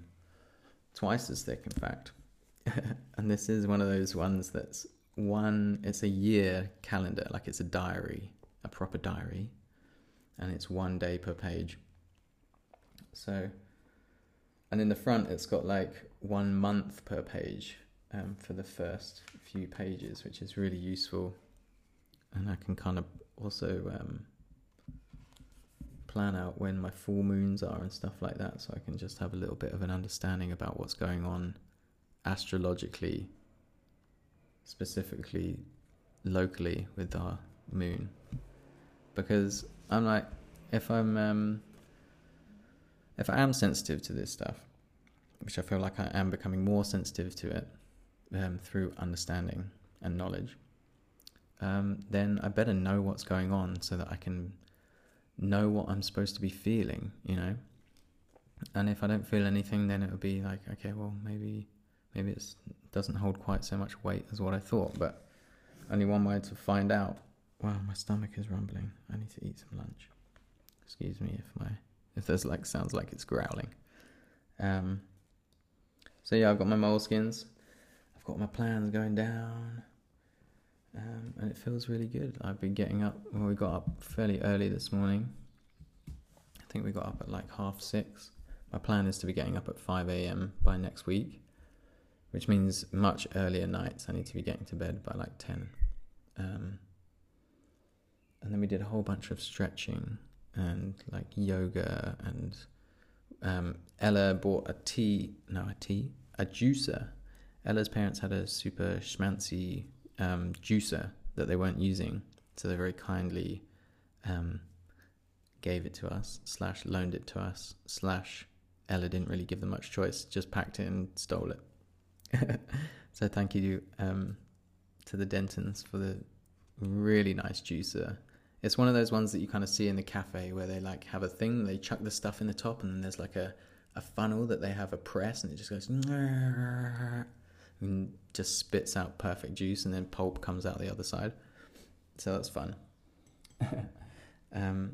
twice as thick, in fact. And this is one of those ones that's one, it's a year calendar, like it's a diary, a proper diary. And it's one day per page. So, and in the front, it's got like one month per page um, for the first few pages, which is really useful. And I can kind of also... Um, plan out when my full moons are and stuff like that, so I can just have a little bit of an understanding about what's going on astrologically, specifically locally with our moon. Because I'm like, if I'm um, if I am sensitive to this stuff, which I feel like I am becoming more sensitive to it um, through understanding and knowledge, um, then I better know what's going on so that I can know what I'm supposed to be feeling, you know. And if I don't feel anything, then it would be like, okay, well, maybe maybe it doesn't hold quite so much weight as what I thought. But only one way to find out. Wow, my stomach is rumbling. I need to eat some lunch. Excuse me if my if there's like sounds like it's growling. Um. So yeah, I've got my Moleskines. I've got my plans going down. Um, and it feels really good. I've been getting up, well, we got up fairly early this morning. I think we got up at like half six. My plan is to be getting up at five a.m. by next week. which means much earlier nights. I need to be getting to bed by like ten. Um, and then we did a whole bunch of stretching and like yoga, and um, Ella bought a tea, no a tea, a juicer. Ella's parents had a super schmancy um, juicer that they weren't using, so they very kindly um, gave it to us, slash loaned it to us, slash Ella didn't really give them much choice, just packed it and stole it. So thank you um, to the Dentons for the really nice juicer. It's one of those ones that you kind of see in the cafe where they like have a thing, they chuck the stuff in the top, and then there's like a, a funnel that they have a press, and it just goes and just spits out perfect juice, and then pulp comes out the other side. So that's fun. um,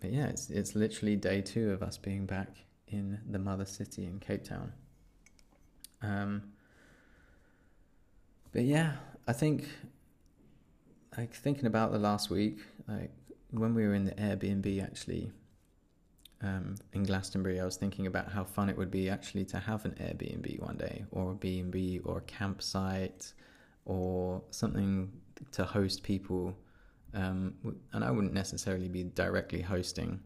but yeah, it's it's literally day two of us being back in the mother city in Cape Town. Um, but yeah, I think, like thinking about the last week, like when we were in the Airbnb actually, um, in Glastonbury, I was thinking about how fun it would be actually to have an Airbnb one day, or a B and B, or a campsite, or something to host people. Um, and I wouldn't necessarily be directly hosting,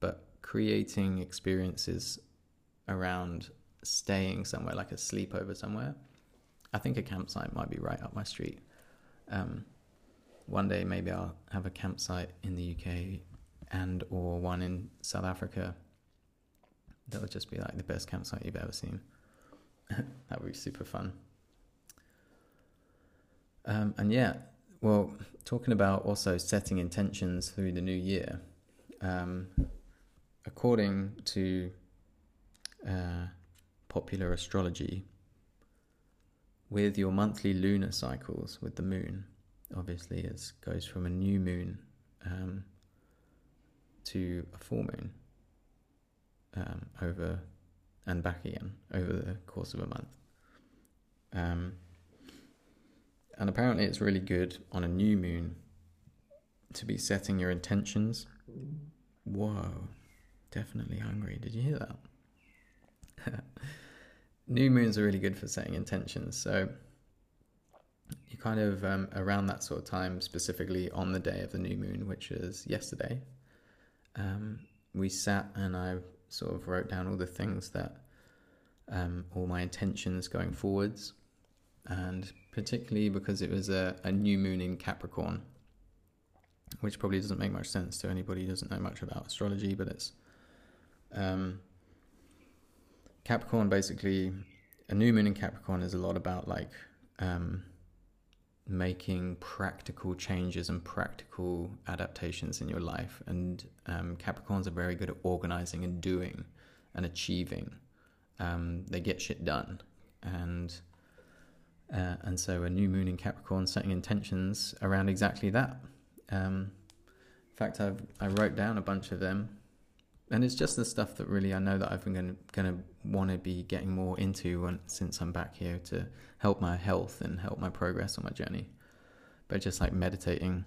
but creating experiences around staying somewhere, like a sleepover somewhere. I think a campsite might be right up my street. Um, one day maybe I'll have a campsite in the U K and or one in South Africa. That'll just be like the best campsite you've ever seen. That would be super fun. Um, and yeah, well, talking about also setting intentions through the new year, um, according to uh, popular astrology, with your monthly lunar cycles with the moon, obviously it goes from a new moon um, to a full moon um, over and back again over the course of a month. Um, and apparently it's really good on a new moon to be setting your intentions. Whoa, definitely hungry. Did you hear that? New moons are really good for setting intentions. So you kind of, um, around that sort of time, specifically on the day of the new moon, which is yesterday, um, we sat and I sort of wrote down all the things that, um, all my intentions going forwards. And particularly because it was a, a new moon in Capricorn, which probably doesn't make much sense to anybody who doesn't know much about astrology, but it's... Um, Capricorn, basically, a new moon in Capricorn is a lot about like um, making practical changes and practical adaptations in your life. And um, Capricorns are very good at organizing and doing and achieving. Um, they get shit done. And uh, and so a new moon in Capricorn, setting intentions around exactly that. Um, in fact, I've, I wrote down a bunch of them. And it's just the stuff that really I know that I've been going to want to be getting more into when, since I'm back here, to help my health and help my progress on my journey. But just like meditating,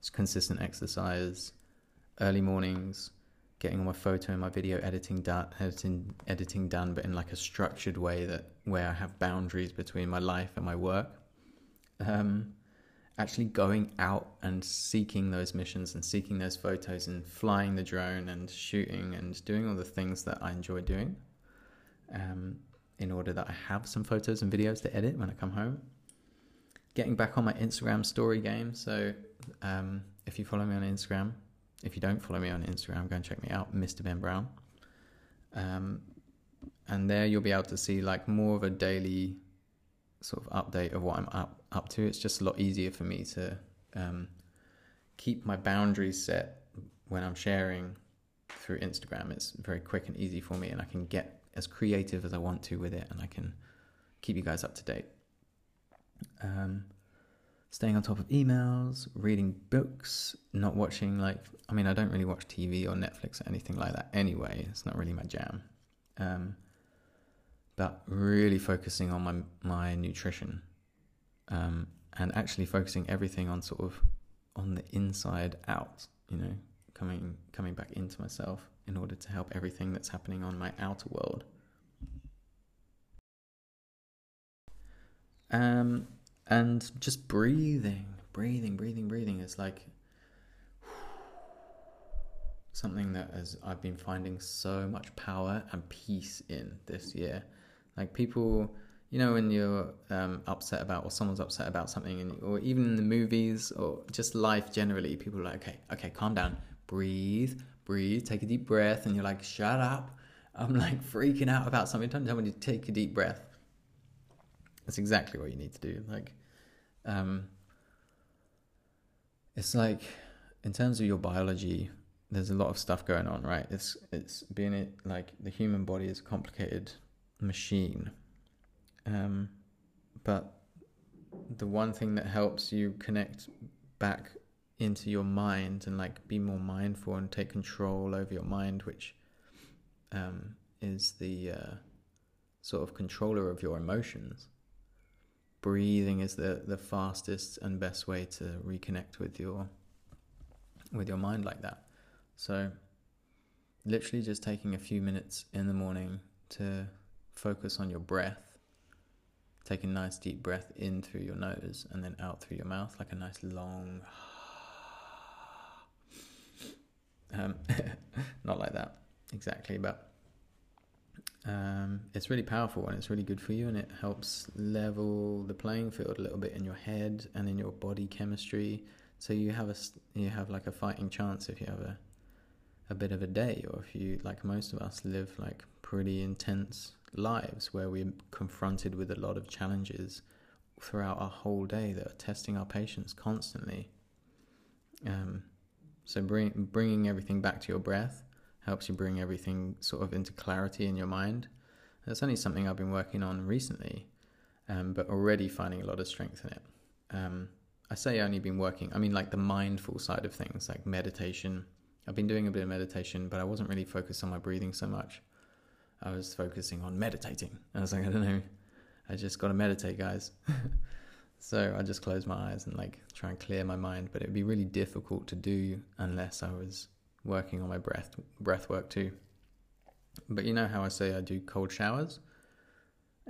just consistent exercise, early mornings, getting all my photo and my video editing done, editing, editing done, but in like a structured way that where I have boundaries between my life and my work. Um, actually going out and seeking those missions and seeking those photos and flying the drone and shooting and doing all the things that I enjoy doing, um, in order that I have some photos and videos to edit when I come home. Getting back on my Instagram story game. So um, if you follow me on Instagram, if you don't follow me on Instagram, go and check me out, Mister Ben Brown. Um, and there you'll be able to see like more of a daily sort of update of what I'm up up to. It's just a lot easier for me to um, keep my boundaries set when I'm sharing through Instagram. It's very quick and easy for me, and I can get as creative as I want to with it, and I can keep you guys up to date. Um, staying on top of emails, reading books, not watching like, I mean, I don't really watch T V or Netflix or anything like that anyway. It's not really my jam. Um, but really focusing on my my nutrition, um, and actually focusing everything on sort of on the inside out, you know, coming coming back into myself in order to help everything that's happening on my outer world. um, and just breathing, breathing, breathing, breathing. It's like something that as I've been finding so much power and peace in this year. Like people, you know, when you're um, upset about, or someone's upset about something, and or even in the movies or just life generally, people are like, okay, okay, calm down, breathe, breathe, take a deep breath. And you're like, shut up. I'm like freaking out about something. Don't tell me to take a deep breath. That's exactly what you need to do. Like, um, it's like in terms of your biology, there's a lot of stuff going on, right? It's it's being it like the human body is a complicated machine, um, but the one thing that helps you connect back into your mind and like be more mindful and take control over your mind, which um, is the uh, sort of controller of your emotions. Breathing is the the fastest and best way to reconnect with your with your mind like that. So literally just taking a few minutes in the morning to focus on your breath, take a nice deep breath in through your nose and then out through your mouth, like a nice long, um, not like that exactly, but um, it's really powerful and it's really good for you, and it helps level the playing field a little bit in your head and in your body chemistry. So you have a, you have like a fighting chance if you have a, a bit of a day, or if you, like most of us, live like pretty intense lives where we're confronted with a lot of challenges throughout our whole day that are testing our patience constantly. Um, so bring, bringing everything back to your breath helps you bring everything sort of into clarity in your mind. That's only something I've been working on recently, um, but already finding a lot of strength in it. Um, I say only been working, I mean like the mindful side of things, like meditation. I've been doing a bit of meditation, but I wasn't really focused on my breathing so much. I was focusing on meditating. I was like, I don't know, I just got to meditate, guys. So I just closed my eyes and like try and clear my mind, but it'd be really difficult to do unless I was working on my breath, breath work too. But you know how I say I do cold showers,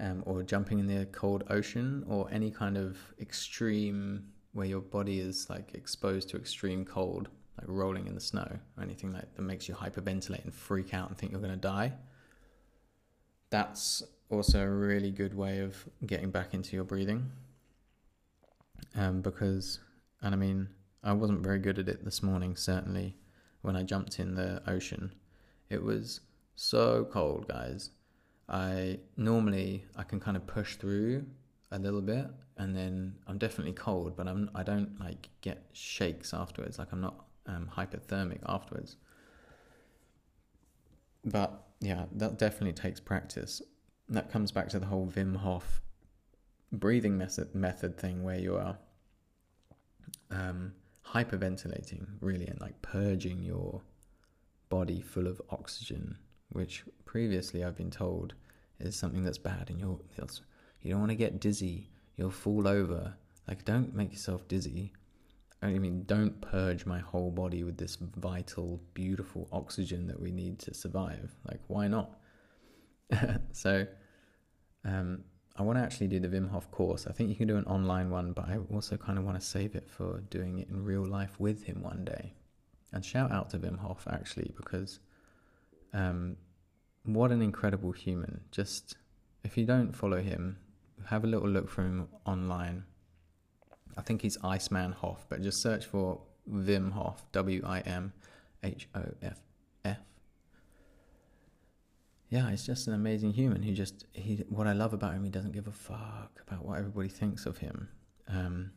um, or jumping in the cold ocean, or any kind of extreme where your body is like exposed to extreme cold, like rolling in the snow or anything like that makes you hyperventilate and freak out and think you're going to die. That's also a really good way of getting back into your breathing. Um, because, and I mean, I wasn't very good at it this morning, certainly, when I jumped in the ocean. It was so cold, guys. I normally, I can kind of push through a little bit, and then I'm definitely cold, but I'm, I don't like get shakes afterwards. Like I'm not um, hypothermic afterwards. But yeah, that definitely takes practice. That comes back to the whole Wim Hof breathing method, method thing where you are um, hyperventilating really and like purging your body full of oxygen, which previously I've been told is something that's bad and you're, you don't want to get dizzy, you'll fall over. Like don't make yourself dizzy. I mean, don't purge my whole body with this vital, beautiful oxygen that we need to survive. Like, why not? So, um, I want to actually do the Wim Hof course. I think you can do an online one, but I also kind of want to save it for doing it in real life with him one day. And shout out to Wim Hof, actually, because um, what an incredible human. Just, if you don't follow him, have a little look for him online. I think he's Iceman Hof, but just search for Wim Hof, W I M H O F F. Yeah, he's just an amazing human who just, he. What I love about him, he doesn't give a fuck about what everybody thinks of him. Um,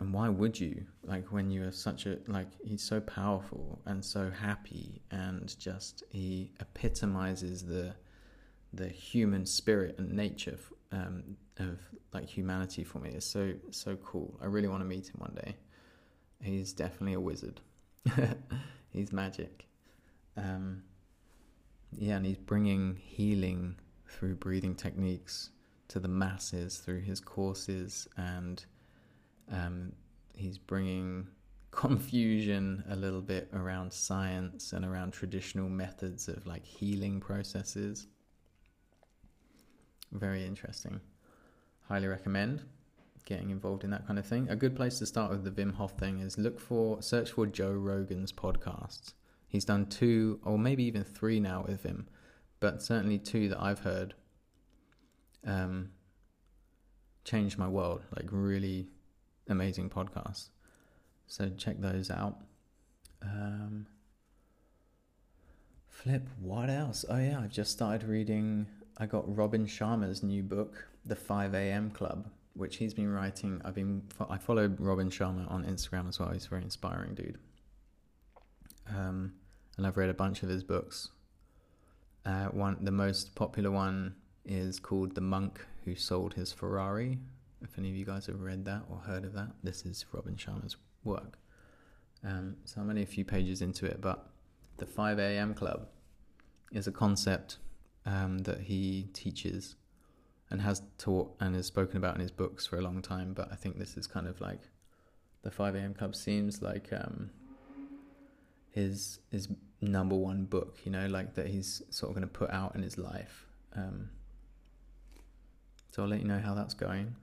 and why would you? Like when you are such a, like he's so powerful and so happy and just, he epitomizes the the human spirit and nature um, of like humanity for me. It's so, so cool. I really want to meet him one day. He's definitely a wizard. He's magic. Um, yeah. And he's bringing healing through breathing techniques to the masses through his courses. And um, he's bringing confusion a little bit around science and around traditional methods of like healing processes. Very interesting. highly recommend getting involved in that kind of thing. A good place to start with the Wim Hof thing is look for, search for Joe Rogan's podcasts. He's done two or maybe even three now with him, but certainly two that I've heard um, changed my world, like really amazing podcasts. So check those out. Um, flip, what else? Oh yeah, I've just started reading, I got Robin Sharma's new book, The five a.m. Club, which he's been writing. I've been, I followed Robin Sharma on Instagram as well. He's a very inspiring dude. Um, and I've read a bunch of his books. Uh, one, the most popular one is called The Monk Who Sold His Ferrari. If any of you guys have read that or heard of that, this is Robin Sharma's work. Um, so I'm only a few pages into it, but the five a.m. Club is a concept um, that he teaches and has taught and has spoken about in his books for a long time, but I think this is kind of like the five a.m. Club seems like um, his his number one book, you know, like that he's sort of going to put out in his life. Um, so I'll let you know how that's going,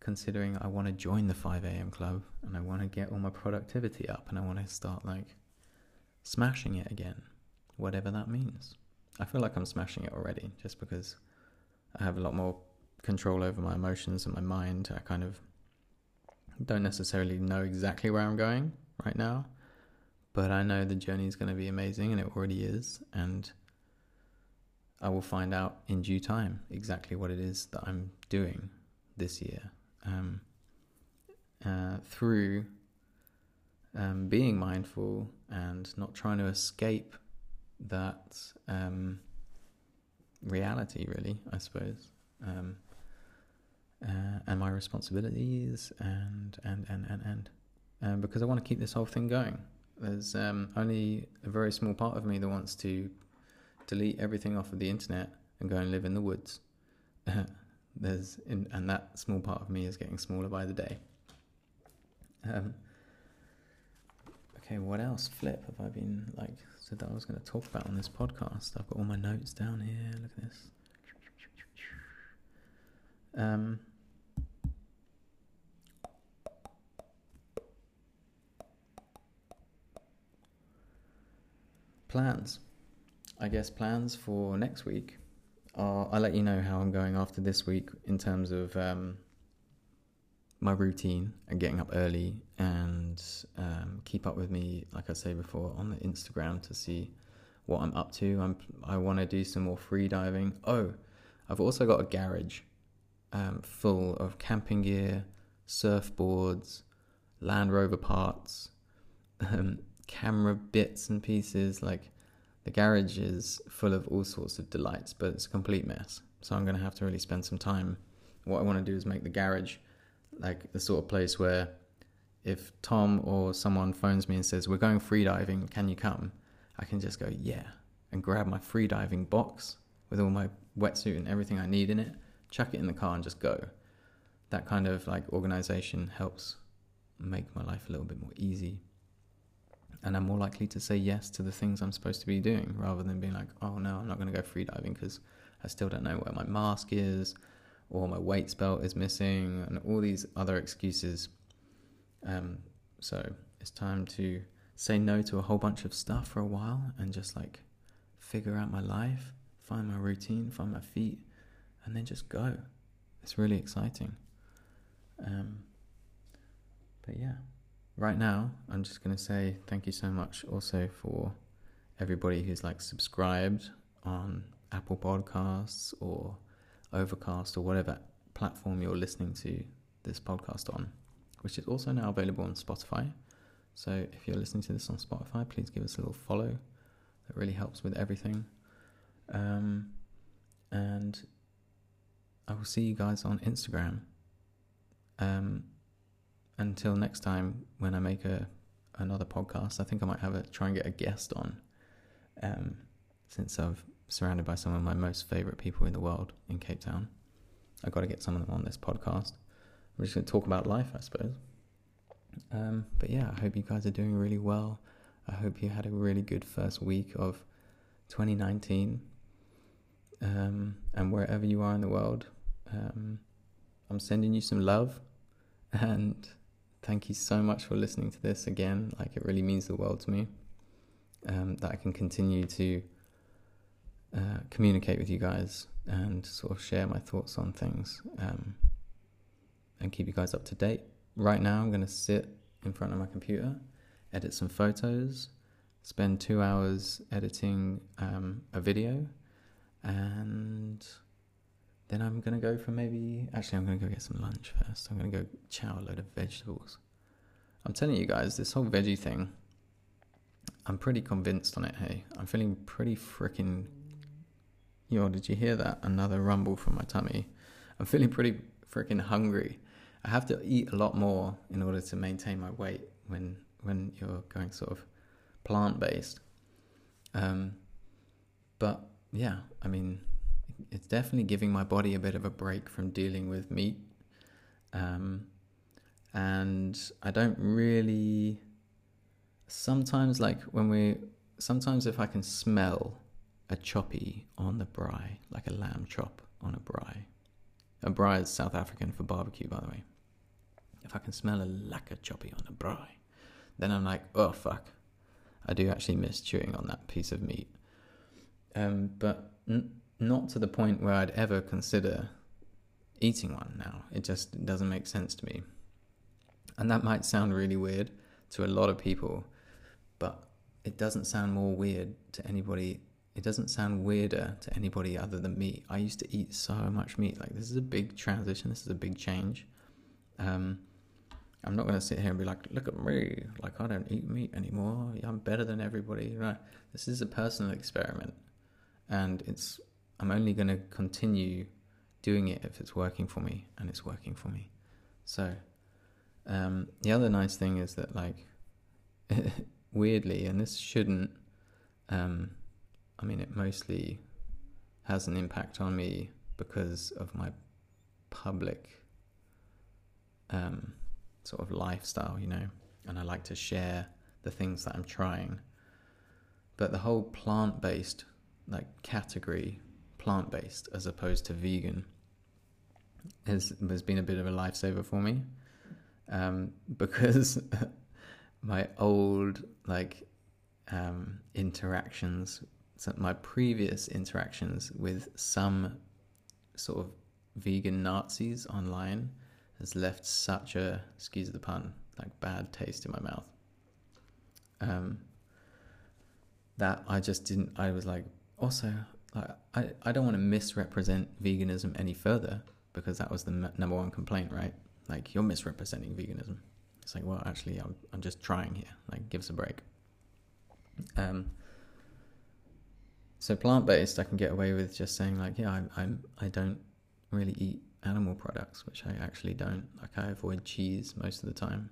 considering I want to join the five a.m. Club and I want to get all my productivity up and I want to start like smashing it again, whatever that means. I feel like I'm smashing it already just because I have a lot more control over my emotions and my mind. I kind of don't necessarily know exactly where I'm going right now, but I know the journey is going to be amazing, and it already is, and I will find out in due time exactly what it is that I'm doing this year um, uh, through um, being mindful and not trying to escape that um reality, really, I suppose, um, uh, and my responsibilities, and and and and and um, because I want to keep this whole thing going. There's um, only a very small part of me that wants to delete everything off of the internet and go and live in the woods. There's in, and that small part of me is getting smaller by the day. Um, okay, what else? Flip, have I been like? So that I was going to talk about on this podcast. I've got all my notes down here. Look at this. Um, plans. I guess plans for next week are, I'll let you know how I'm going after this week in terms of um, my routine and getting up early, and um, keep up with me, like I say before, on the Instagram to see what I'm up to. I'm I want to do some more free diving. Oh, I've also got a garage um, full of camping gear, surfboards, Land Rover parts, um, camera bits and pieces. Like the garage is full of all sorts of delights, but it's a complete mess. So I'm going to have to really spend some time. What I want to do is make the garage like the sort of place where if Tom or someone phones me and says, we're going freediving, can you come? I can just go, yeah, and grab my freediving box with all my wetsuit and everything I need in it, chuck it in the car and just go. That kind of like organization helps make my life a little bit more easy. And I'm more likely to say yes to the things I'm supposed to be doing rather than being like, oh no, I'm not going to go freediving because I still don't know where my mask is, or my weights belt is missing, and all these other excuses. Um, so it's time to say no to a whole bunch of stuff for a while and just like figure out my life, find my routine, find my feet, and then just go. It's really exciting. Um, but yeah, right now I'm just going to say thank you so much also for everybody who's like subscribed on Apple Podcasts or Overcast or whatever platform you're listening to this podcast on, which is also now available on Spotify. So if you're listening to this on Spotify, please give us a little follow. That really helps with everything. Um, and I will see you guys on Instagram. Um, until next time, when I make a another podcast, I think I might have a try and get a guest on. Um, since I've surrounded by some of my most favourite people in the world in Cape Town, I've got to get some of them on this podcast. I'm just going to talk about life, I suppose. Um, but yeah, I hope you guys are doing really well. I hope you had a really good first week of twenty nineteen. Um, and wherever you are in the world, um, I'm sending you some love, and thank you so much for listening to this again. Like, it really means the world to me um, that I can continue to uh, communicate with you guys and sort of share my thoughts on things um, and keep you guys up to date. Right now, I'm going to sit in front of my computer, edit some photos, spend two hours editing um, a video, and then I'm going to go for maybe... Actually, I'm going to go get some lunch first. I'm going to go chow a load of vegetables. I'm telling you guys, this whole veggie thing, I'm pretty convinced on it, hey. I'm feeling pretty freaking... Yo, did you hear that? Another rumble from my tummy. I'm feeling pretty freaking hungry. I have to eat a lot more in order to maintain my weight when when you're going sort of plant-based. Um, but, yeah, I mean... It's definitely giving my body a bit of a break from dealing with meat. Um, and I don't really... Sometimes, like, when we... Sometimes if I can smell a choppy on the braai, like a lamb chop on a braai. A braai is South African for barbecue, by the way. If I can smell a laka choppy on a braai, then I'm like, oh, fuck. I do actually miss chewing on that piece of meat. Um, but... N- Not to the point where I'd ever consider eating one now. It just doesn't make sense to me. And that might sound really weird to a lot of people, but it doesn't sound more weird to anybody. It doesn't sound weirder to anybody other than me. I used to eat so much meat. Like, this is a big transition. This is a big change. Um, I'm not going to sit here and be like, look at me. Like, I don't eat meat anymore. I'm better than everybody. Right? This is a personal experiment. And it's... I'm only going to continue doing it if it's working for me, and it's working for me. So, um, the other nice thing is that, like, weirdly, and this shouldn't, um, I mean, it mostly has an impact on me because of my public um, sort of lifestyle, you know, and I like to share the things that I'm trying. But the whole plant-based, like, category... plant-based as opposed to vegan has, has been a bit of a lifesaver for me um, because my old like um, interactions, so my previous interactions with some sort of vegan Nazis online has left such a, excuse the pun, like bad taste in my mouth um, that I just didn't, I was like, also I, I don't want to misrepresent veganism any further because that was the m- number one complaint, right? Like, you're misrepresenting veganism. It's like, well, actually, I'm, I'm just trying here. Like, give us a break. Um. So plant-based, I can get away with just saying, like, yeah, I, I'm, I don't really eat animal products, which I actually don't. Like, I avoid cheese most of the time.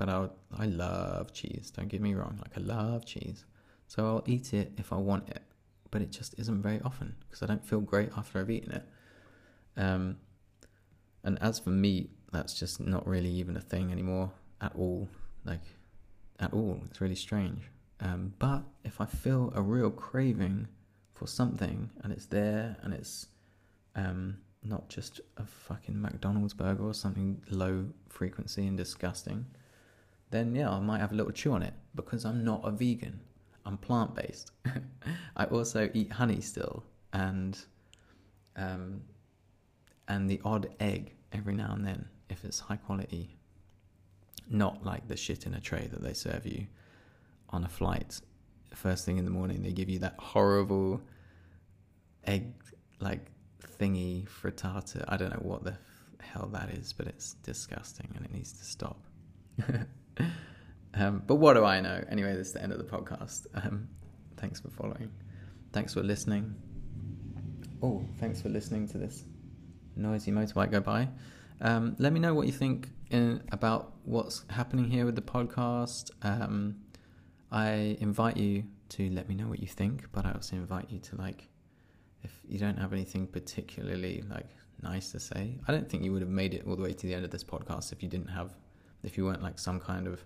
But I I love cheese. Don't get me wrong. Like, I love cheese. So I'll eat it if I want it. But it just isn't very often because I don't feel great after I've eaten it. Um, and as for meat, that's just not really even a thing anymore at all. Like, at all. It's really strange. Um, but if I feel a real craving for something and it's there and it's um, not just a fucking McDonald's burger or something low frequency and disgusting, then yeah, I might have a little chew on it because I'm not a vegan. I'm plant-based. I also eat honey still, and um, and the odd egg every now and then, if it's high quality. Not like the shit in a tray that they serve you on a flight. First thing in the morning, they give you that horrible egg, like, thingy, frittata. I don't know what the hell that is, but it's disgusting, and it needs to stop. Um, but what do I know? Anyway, this is the end of the podcast. Um, thanks for following. Thanks for listening. Oh, thanks for listening to this noisy motorbike go by. Um, let me know what you think in, about what's happening here with the podcast. Um, I invite you to let me know what you think, but I also invite you to, like, if you don't have anything particularly, like, nice to say. I don't think you would have made it all the way to the end of this podcast if you didn't have, if you weren't like some kind of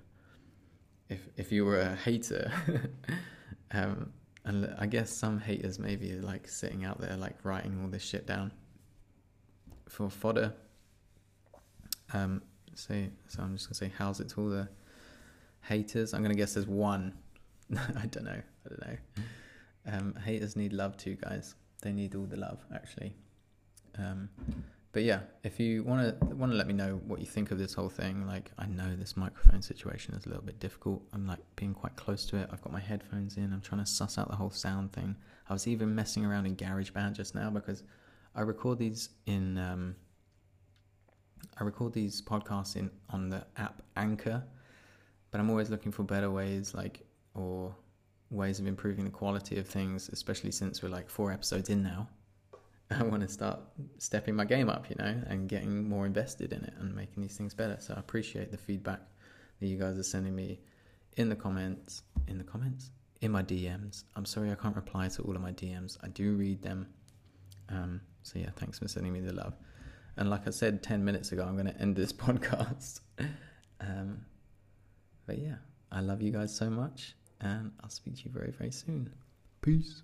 If if you were a hater, um, and I guess some haters maybe are like sitting out there like writing all this shit down for fodder, Um, so, so I'm just going to say, how's it to all the haters? I'm going to guess there's one. I don't know. I don't know. Um, haters need love too, guys. They need all the love, actually. Um, but yeah, if you want to want to let me know what you think of this whole thing. Like, I know this microphone situation is a little bit difficult. I'm like being quite close to it. I've got my headphones in. I'm trying to suss out the whole sound thing. I was even messing around in GarageBand just now because I record these in um, I record these podcasts in on the app Anchor, but I'm always looking for better ways, like or ways of improving the quality of things, especially since we're like four episodes in now. I want to start stepping my game up, you know, and getting more invested in it and making these things better. So I appreciate the feedback that you guys are sending me in the comments, in the comments, in my D Ms. I'm sorry I can't reply to all of my D Ms. I do read them. Um, so yeah, thanks for sending me the love. And like I said ten minutes ago, I'm going to end this podcast. um, but yeah, I love you guys so much, and I'll speak to you very, very soon. Peace.